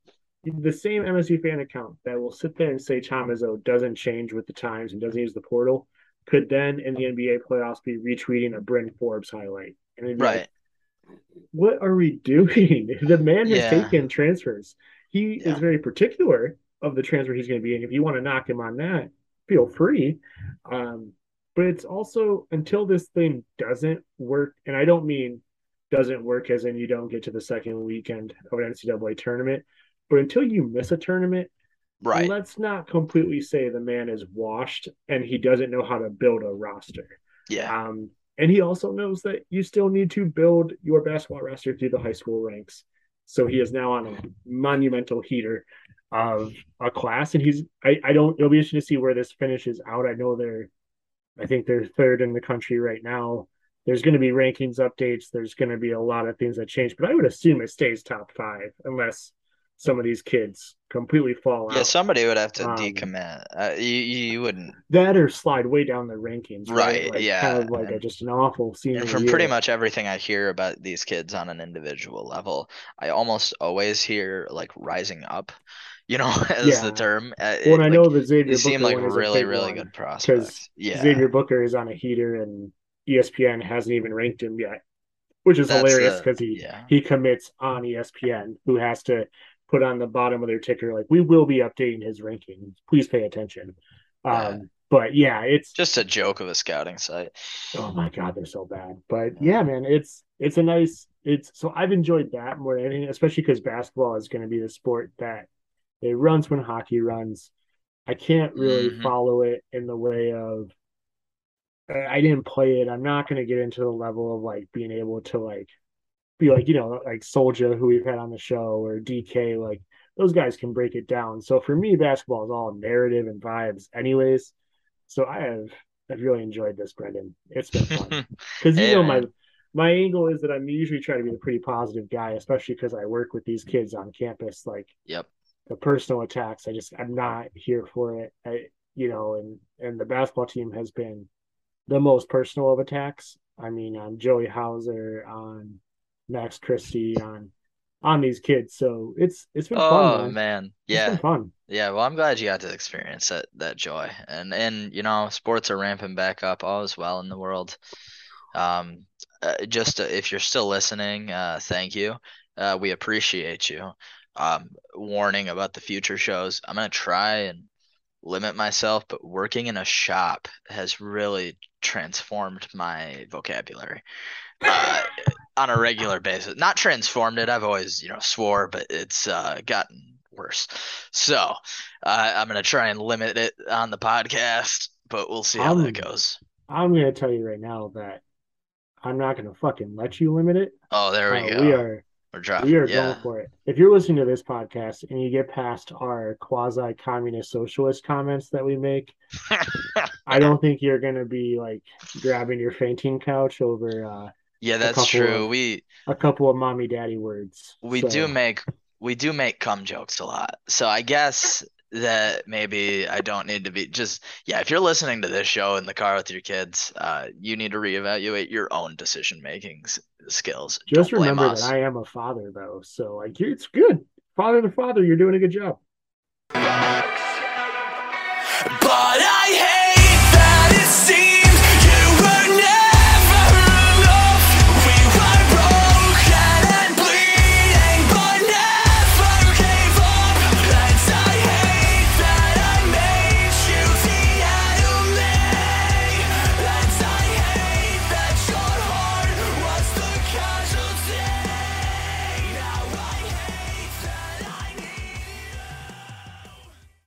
the same M S U fan account that will sit there and say Tom Izzo doesn't change with the times and doesn't use the portal could then in the N B A playoffs be retweeting a Bryn Forbes highlight, and it'd be right. Like, what are we doing? The man has yeah. taken transfers. He yeah. is very particular of the transfer he's going to be in. If you want to knock him on that, feel free. Um, but it's also until this thing doesn't work, and I don't mean doesn't work as in you don't get to the second weekend of an N C double A tournament, but until you miss a tournament, right? Let's not completely say the man is washed and he doesn't know how to build a roster. Yeah. Um, And he also knows that you still need to build your basketball roster through the high school ranks. So he is now on a monumental heater of a class. And he's, I, I don't, it'll be interesting to see where this finishes out. I know they're, I think they're third in the country right now. There's going to be rankings updates. There's going to be a lot of things that change, but I would assume it stays top five unless some of these kids completely fall yeah, out. Yeah, somebody would have to um, decommit. Uh, you, you wouldn't. That or slide way down the rankings. Right, right? Like, yeah. Kind of like and, a, just an awful scene. And from year. Pretty much everything I hear about these kids on an individual level, I almost always hear, like, rising up, you know, as yeah. the term. It, well, it, I know like, that Xavier Booker seem like really, really good prospects. Yeah. Xavier Booker is on a heater, and E S P N hasn't even ranked him yet, which is That's hilarious because he, yeah. he commits on E S P N, who has to – put on the bottom of their ticker, like, we will be updating his rankings. Please pay attention. Um, yeah. But yeah, it's just a joke of a scouting site. Oh my God, they're so bad. But yeah, yeah man, it's it's a nice. It's so I've enjoyed that more than anything, especially because basketball is going to be the sport that it runs when hockey runs. I can't really mm-hmm. follow it in the way of I didn't play it. I'm not going to get into the level of like being able to like. Be like, you know, like Soldier, who we've had on the show, or D K, like those guys can break it down. So for me, basketball is all narrative and vibes anyways. So I have I've really enjoyed this, Brendan. It's been fun. Because you yeah. know my my angle is that I'm usually trying to be a pretty positive guy, especially because I work with these kids on campus. Like yep. the personal attacks, I just I'm not here for it. I you know, and and the basketball team has been the most personal of attacks. I mean, on Joey Hauser, on Max Christie, on on these kids, so it's it's been oh, fun. Oh man. man, yeah, it's been fun. Yeah, well, I'm glad you got to experience that that joy, and and you know, sports are ramping back up. All is well in the world. Um, uh, just uh, if you're still listening, uh, thank you. Uh, we appreciate you. Um, warning about the future shows. I'm gonna try and limit myself, but working in a shop has really transformed my vocabulary. Uh, on a regular basis, not transformed it. I've always, you know, swore, but it's uh, gotten worse. So uh, I'm going to try and limit it on the podcast, but we'll see how I'm, that goes. I'm going to tell you right now that I'm not going to fucking let you limit it. Oh, there we uh, go. We are, We're dropping, we are yeah. going for it. If you're listening to this podcast and you get past our quasi-communist socialist comments that we make, I don't think you're going to be like grabbing your fainting couch over uh, – Yeah, that's true. Of, we a couple of mommy daddy words. We so. do make we do make cum jokes a lot. So I guess that maybe I don't need to be just yeah, if you're listening to this show in the car with your kids, uh, you need to reevaluate your own decision making skills. Just don't remember that I am a father though. So like it's good. Father to father, you're doing a good job. But I hate